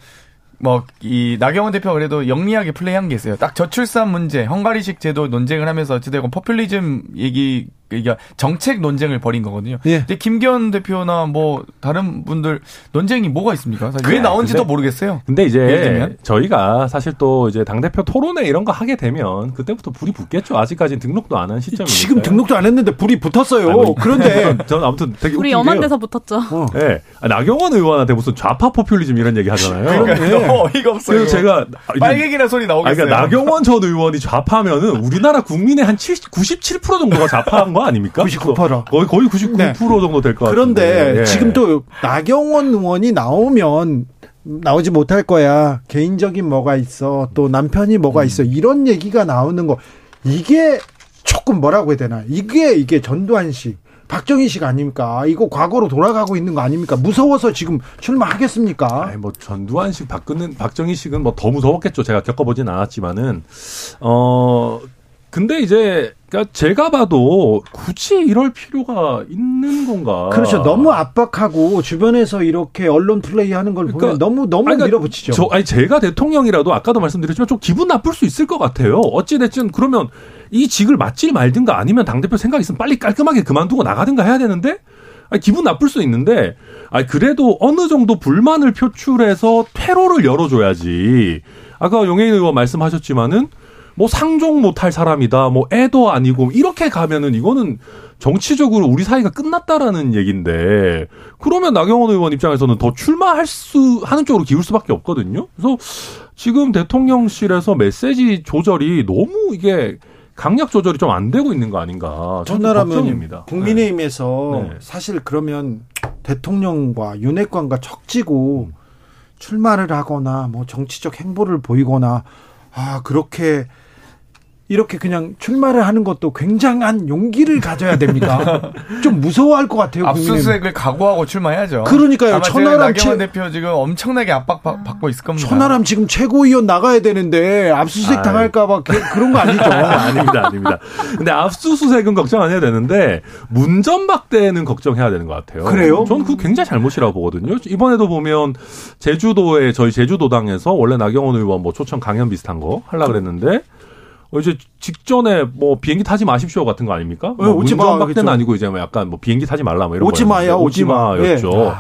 뭐 이 나경원 대표가 그래도 영리하게 플레이한 게 있어요. 딱 저출산 문제, 헝가리식 제도 논쟁을 하면서 어찌되건 포퓰리즘 얘기 그러니까 정책 논쟁을 벌인 거거든요. 예. 근데 김기현 대표나 뭐 다른 분들 논쟁이 뭐가 있습니까? 사실 왜 나온지도 근데, 모르겠어요. 근데 이제 저희가 사실 또 이제 당대표 토론회 이런 거 하게 되면 그때부터 불이 붙겠죠. 아직까지는 등록도 안 한 시점이니까. 지금 등록도 안 했는데 불이 붙었어요. 아니, 그런데 저는 아무튼 되게 우리 엄한 데서 붙었죠. 어. 네. 나경원 의원한테 무슨 좌파 포퓰리즘 이런 얘기 하잖아요. 그러니까 네. 어이가 없어요. 그래서 제가 빨갱이나 소리 나오겠어요. 그러니까 나경원 전 의원이 좌파면은 우리나라 국민의 한 칠십, 구십칠 퍼센트 정도가 좌파한 거 아닙니까? 구십구 퍼센트 거의 거의 구십구 퍼센트 네. 정도 될 것 같아요. 그런데 네. 지금 또 나경원 의원이 나오면 나오지 못할 거야. 개인적인 뭐가 있어. 또 남편이 뭐가 음. 있어. 이런 얘기가 나오는 거 이게 조금 뭐라고 해야 되나? 이게 이게 전두환식 박정희식 아닙니까? 이거 과거로 돌아가고 있는 거 아닙니까? 무서워서 지금 출마하겠습니까? 아니, 뭐 전두환식, 박근혜, 박정희식은 뭐 더 무서웠겠죠. 제가 겪어보진 않았지만은 어. 근데 이제 그러니까 제가 봐도 굳이 이럴 필요가 있는 건가? 그렇죠. 너무 압박하고 주변에서 이렇게 언론 플레이하는 걸 보면 그러니까, 너무 너무 아니, 그러니까 밀어붙이죠. 저, 아니 제가 대통령이라도 아까도 말씀드렸지만 좀 기분 나쁠 수 있을 것 같아요. 어찌 됐든 그러면 이 직을 맡지 말든가 아니면 당대표 생각 있으면 빨리 깔끔하게 그만두고 나가든가 해야 되는데 아니, 기분 나쁠 수 있는데 아니, 그래도 어느 정도 불만을 표출해서 퇴로를 열어줘야지. 아까 용혜인 의원 말씀하셨지만은. 뭐 상종 못할 사람이다. 뭐 애도 아니고 이렇게 가면은 이거는 정치적으로 우리 사이가 끝났다라는 얘기인데 그러면 나경원 의원 입장에서는 더 출마할 수 하는 쪽으로 기울 수밖에 없거든요. 그래서 지금 대통령실에서 메시지 조절이 너무 이게 강약 조절이 좀 안 되고 있는 거 아닌가. 천하라면 국민의힘에서 네. 사실 그러면 대통령과 윤핵관과 척지고 출마를 하거나 뭐 정치적 행보를 보이거나 아 그렇게. 이렇게 그냥 출마를 하는 것도 굉장한 용기를 가져야 됩니다. 좀 무서워할 것 같아요. 압수수색을 각오하고 출마해야죠. 그러니까요. 천하람 최... 대표 지금 엄청나게 압박 받고 있을 겁니다. 천하람 지금 최고위원 나가야 되는데 압수수색 당할까 봐 그런 거 아니죠? 아닙니다, 아닙니다. 근데 압수수색은 걱정 안 해야 되는데 문전박대는 걱정해야 되는 것 같아요. 그래요? 저는 그거 굉장히 잘못이라고 보거든요. 이번에도 보면 제주도에 저희 제주도당에서 원래 나경원 의원 뭐 초청 강연 비슷한 거 하려고 그랬는데. 이제 직전에 뭐 비행기 타지 마십시오 같은 거 아닙니까? 뭐 오지 마. 그때는 아니고 이제 뭐 약간 뭐 비행기 타지 말라 뭐 이런 거. 오지 마야, 오지 마였죠. 네.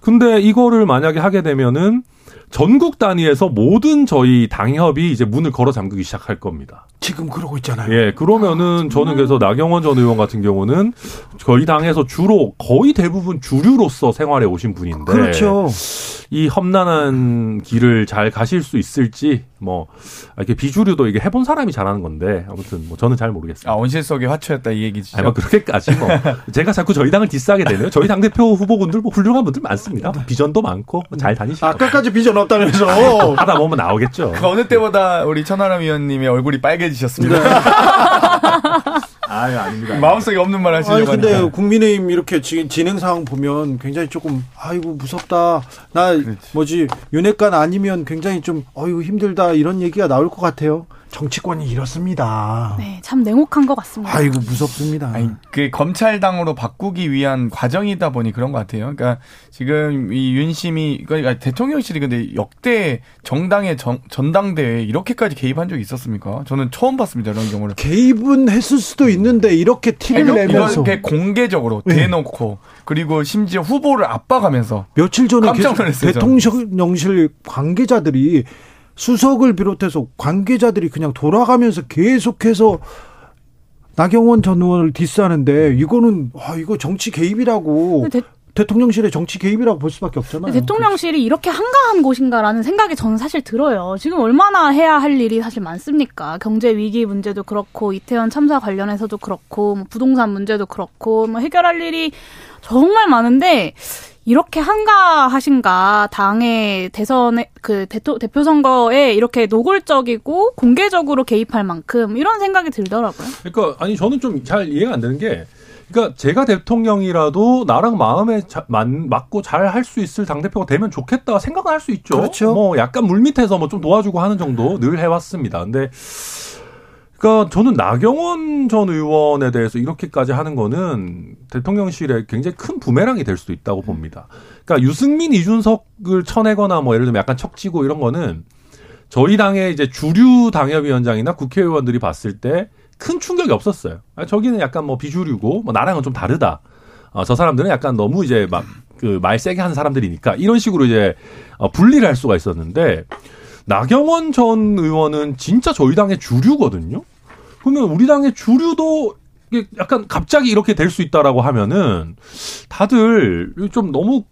근데 이거를 만약에 하게 되면은 전국 단위에서 모든 저희 당협이 이제 문을 걸어 잠그기 시작할 겁니다. 지금 그러고 있잖아요. 예, 그러면은 저는 그래서 나경원 전 의원 같은 경우는 저희 당에서 주로 거의 대부분 주류로서 생활해 오신 분인데, 그렇죠. 이 험난한 길을 잘 가실 수 있을지 뭐 이렇게 비주류도 이게 해본 사람이 잘하는 건데 아무튼 뭐 저는 잘 모르겠습니다. 아 온실 속에 화초였다 이 얘기죠. 아니 뭐 그렇게까지 뭐 제가 자꾸 저희 당을 디스하게 되네요. 저희 당 대표 후보군들 뭐 훌륭한 분들 많습니다. 비전도 많고 잘 다니시고 아까까지 비전 없다면서 아니, 하다 보면 나오겠죠. 그 어느 때보다 우리 천하람 위원님의 얼굴이 빨개. 지셨습니다. 아유, 아닙니다. 마음속에 없는 말 하시려고 하니까. 근데 국민의힘 이렇게 지금 진행 상황 보면 굉장히 조금 아이고 무섭다. 나 그렇지. 뭐지 윤핵관 아니면 굉장히 좀 아이고 힘들다 이런 얘기가 나올 것 같아요. 정치권이 이렇습니다. 네, 참 냉혹한 것 같습니다. 아이고 무섭습니다. 아니, 그 검찰당으로 바꾸기 위한 과정이다 보니 그런 것 같아요. 그러니까 지금 이 윤심이 그러니까 대통령실이 근데 역대 정당의 정, 전당대회에 이렇게까지 개입한 적이 있었습니까? 저는 처음 봤습니다. 이런 경우를. 개입은 했을 수도 있는데 이렇게 티를 아니, 내면서. 이렇게 공개적으로 대놓고 네. 그리고 심지어 후보를 압박하면서. 며칠 전에 깜짝 놀랐어요. 대통령실 관계자들이 수석을 비롯해서 관계자들이 그냥 돌아가면서 계속해서 나경원 전 의원을 디스하는데 이거는 아, 이거 정치 개입이라고 대, 대통령실의 정치 개입이라고 볼 수밖에 없잖아요. 대통령실이 그래서. 이렇게 한가한 곳인가라는 생각이 저는 사실 들어요. 지금 얼마나 해야 할 일이 사실 많습니까? 경제 위기 문제도 그렇고 이태원 참사 관련해서도 그렇고 뭐 부동산 문제도 그렇고 뭐 해결할 일이 정말 많은데 이렇게 한가하신가 당의 대선에 그 대토, 대표 선거에 이렇게 노골적이고 공개적으로 개입할 만큼 이런 생각이 들더라고요. 그러니까 아니 저는 좀 잘 이해가 안 되는 게 그러니까 제가 대통령이라도 나랑 마음에 자, 만, 맞고 잘 할 수 있을 당대표가 되면 좋겠다 생각은 할 수 있죠. 그렇죠. 뭐 약간 물밑에서 뭐 좀 도와주고 하는 정도 늘 해왔습니다. 근데 그러니까 저는 나경원 전 의원에 대해서 이렇게까지 하는 거는 대통령실에 굉장히 큰 부메랑이 될 수도 있다고 봅니다. 그러니까 유승민, 이준석을 쳐내거나 뭐 예를 들면 약간 척지고 이런 거는 저희 당의 이제 주류 당협위원장이나 국회의원들이 봤을 때 큰 충격이 없었어요. 아, 저기는 약간 뭐 비주류고 뭐 나랑은 좀 다르다. 어, 저 사람들은 약간 너무 이제 막 그 말 세게 하는 사람들이니까 이런 식으로 이제 어, 분리를 할 수가 있었는데 나경원 전 의원은 진짜 저희 당의 주류거든요. 그러면 우리 당의 주류도 약간 갑자기 이렇게 될 수 있다라고 하면은 다들 좀 너무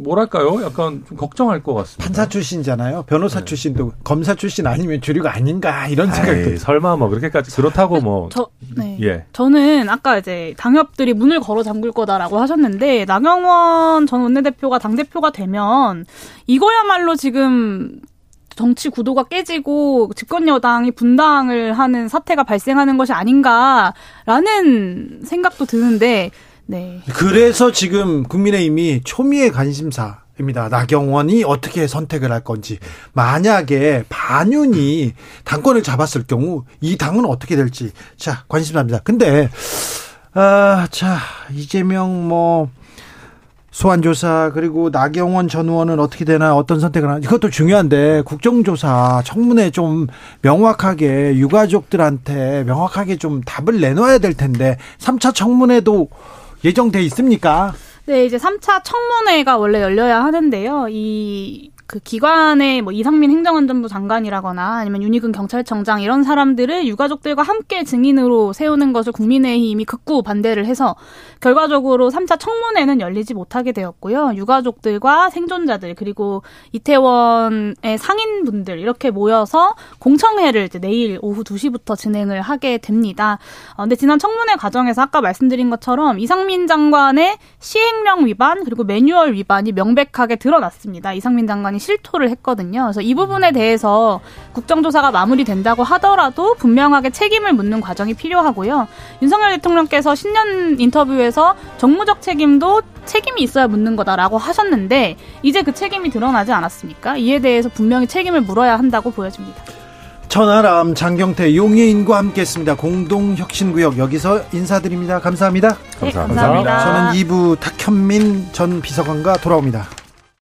뭐랄까요? 약간 좀 걱정할 것 같습니다. 판사 출신이잖아요. 변호사 네. 출신도 검사 출신 아니면 주류가 아닌가 이런 생각도. 설마 뭐 그렇게까지 그렇다고 뭐. 저, 네. 예. 저는 아까 이제 당협들이 문을 걸어 잠글 거다라고 하셨는데 나경원 전 원내대표가 당대표가 되면 이거야말로 지금. 정치 구도가 깨지고 집권여당이 분당을 하는 사태가 발생하는 것이 아닌가라는 생각도 드는데 네. 그래서 지금 국민의힘이 초미의 관심사입니다. 나경원이 어떻게 선택을 할 건지. 만약에 반윤이 당권을 잡았을 경우 이 당은 어떻게 될지. 자, 관심사입니다. 근데 아, 자, 이재명 뭐 소환조사 그리고 나경원 전 의원은 어떻게 되나, 어떤 선택을 하나, 이것도 중요한데 국정조사 청문회 좀 명확하게 유가족들한테 명확하게 좀 답을 내놔야 될 텐데 삼 차 청문회도 예정돼 있습니까? 네, 이제 삼 차 청문회가 원래 열려야 하는데요. 이 그 기관에 뭐 이상민 행정안전부 장관이라거나 아니면 윤희근 경찰청장 이런 사람들을 유가족들과 함께 증인으로 세우는 것을 국민의힘이 극구 반대를 해서 결과적으로 삼 차 청문회는 열리지 못하게 되었고요. 유가족들과 생존자들 그리고 이태원의 상인분들 이렇게 모여서 공청회를 이제 내일 오후 두 시부터 진행을 하게 됩니다. 그런데 어, 지난 청문회 과정에서 아까 말씀드린 것처럼 이상민 장관의 시행령 위반 그리고 매뉴얼 위반이 명백하게 드러났습니다. 이상민 장관이 실토를 했거든요. 그래서 이 부분에 대해서 국정조사가 마무리된다고 하더라도 분명하게 책임을 묻는 과정이 필요하고요. 윤석열 대통령께서 신년 인터뷰에서 정무적 책임도 책임이 있어야 묻는 거다라고 하셨는데 이제 그 책임이 드러나지 않았습니까? 이에 대해서 분명히 책임을 물어야 한다고 보여집니다. 천하람, 장경태, 용혜인과 함께했습니다. 공동혁신구역 여기서 인사드립니다. 감사합니다. 네, 감사합니다. 감사합니다. 저는 이 부 탁현민 전 비서관과 돌아옵니다.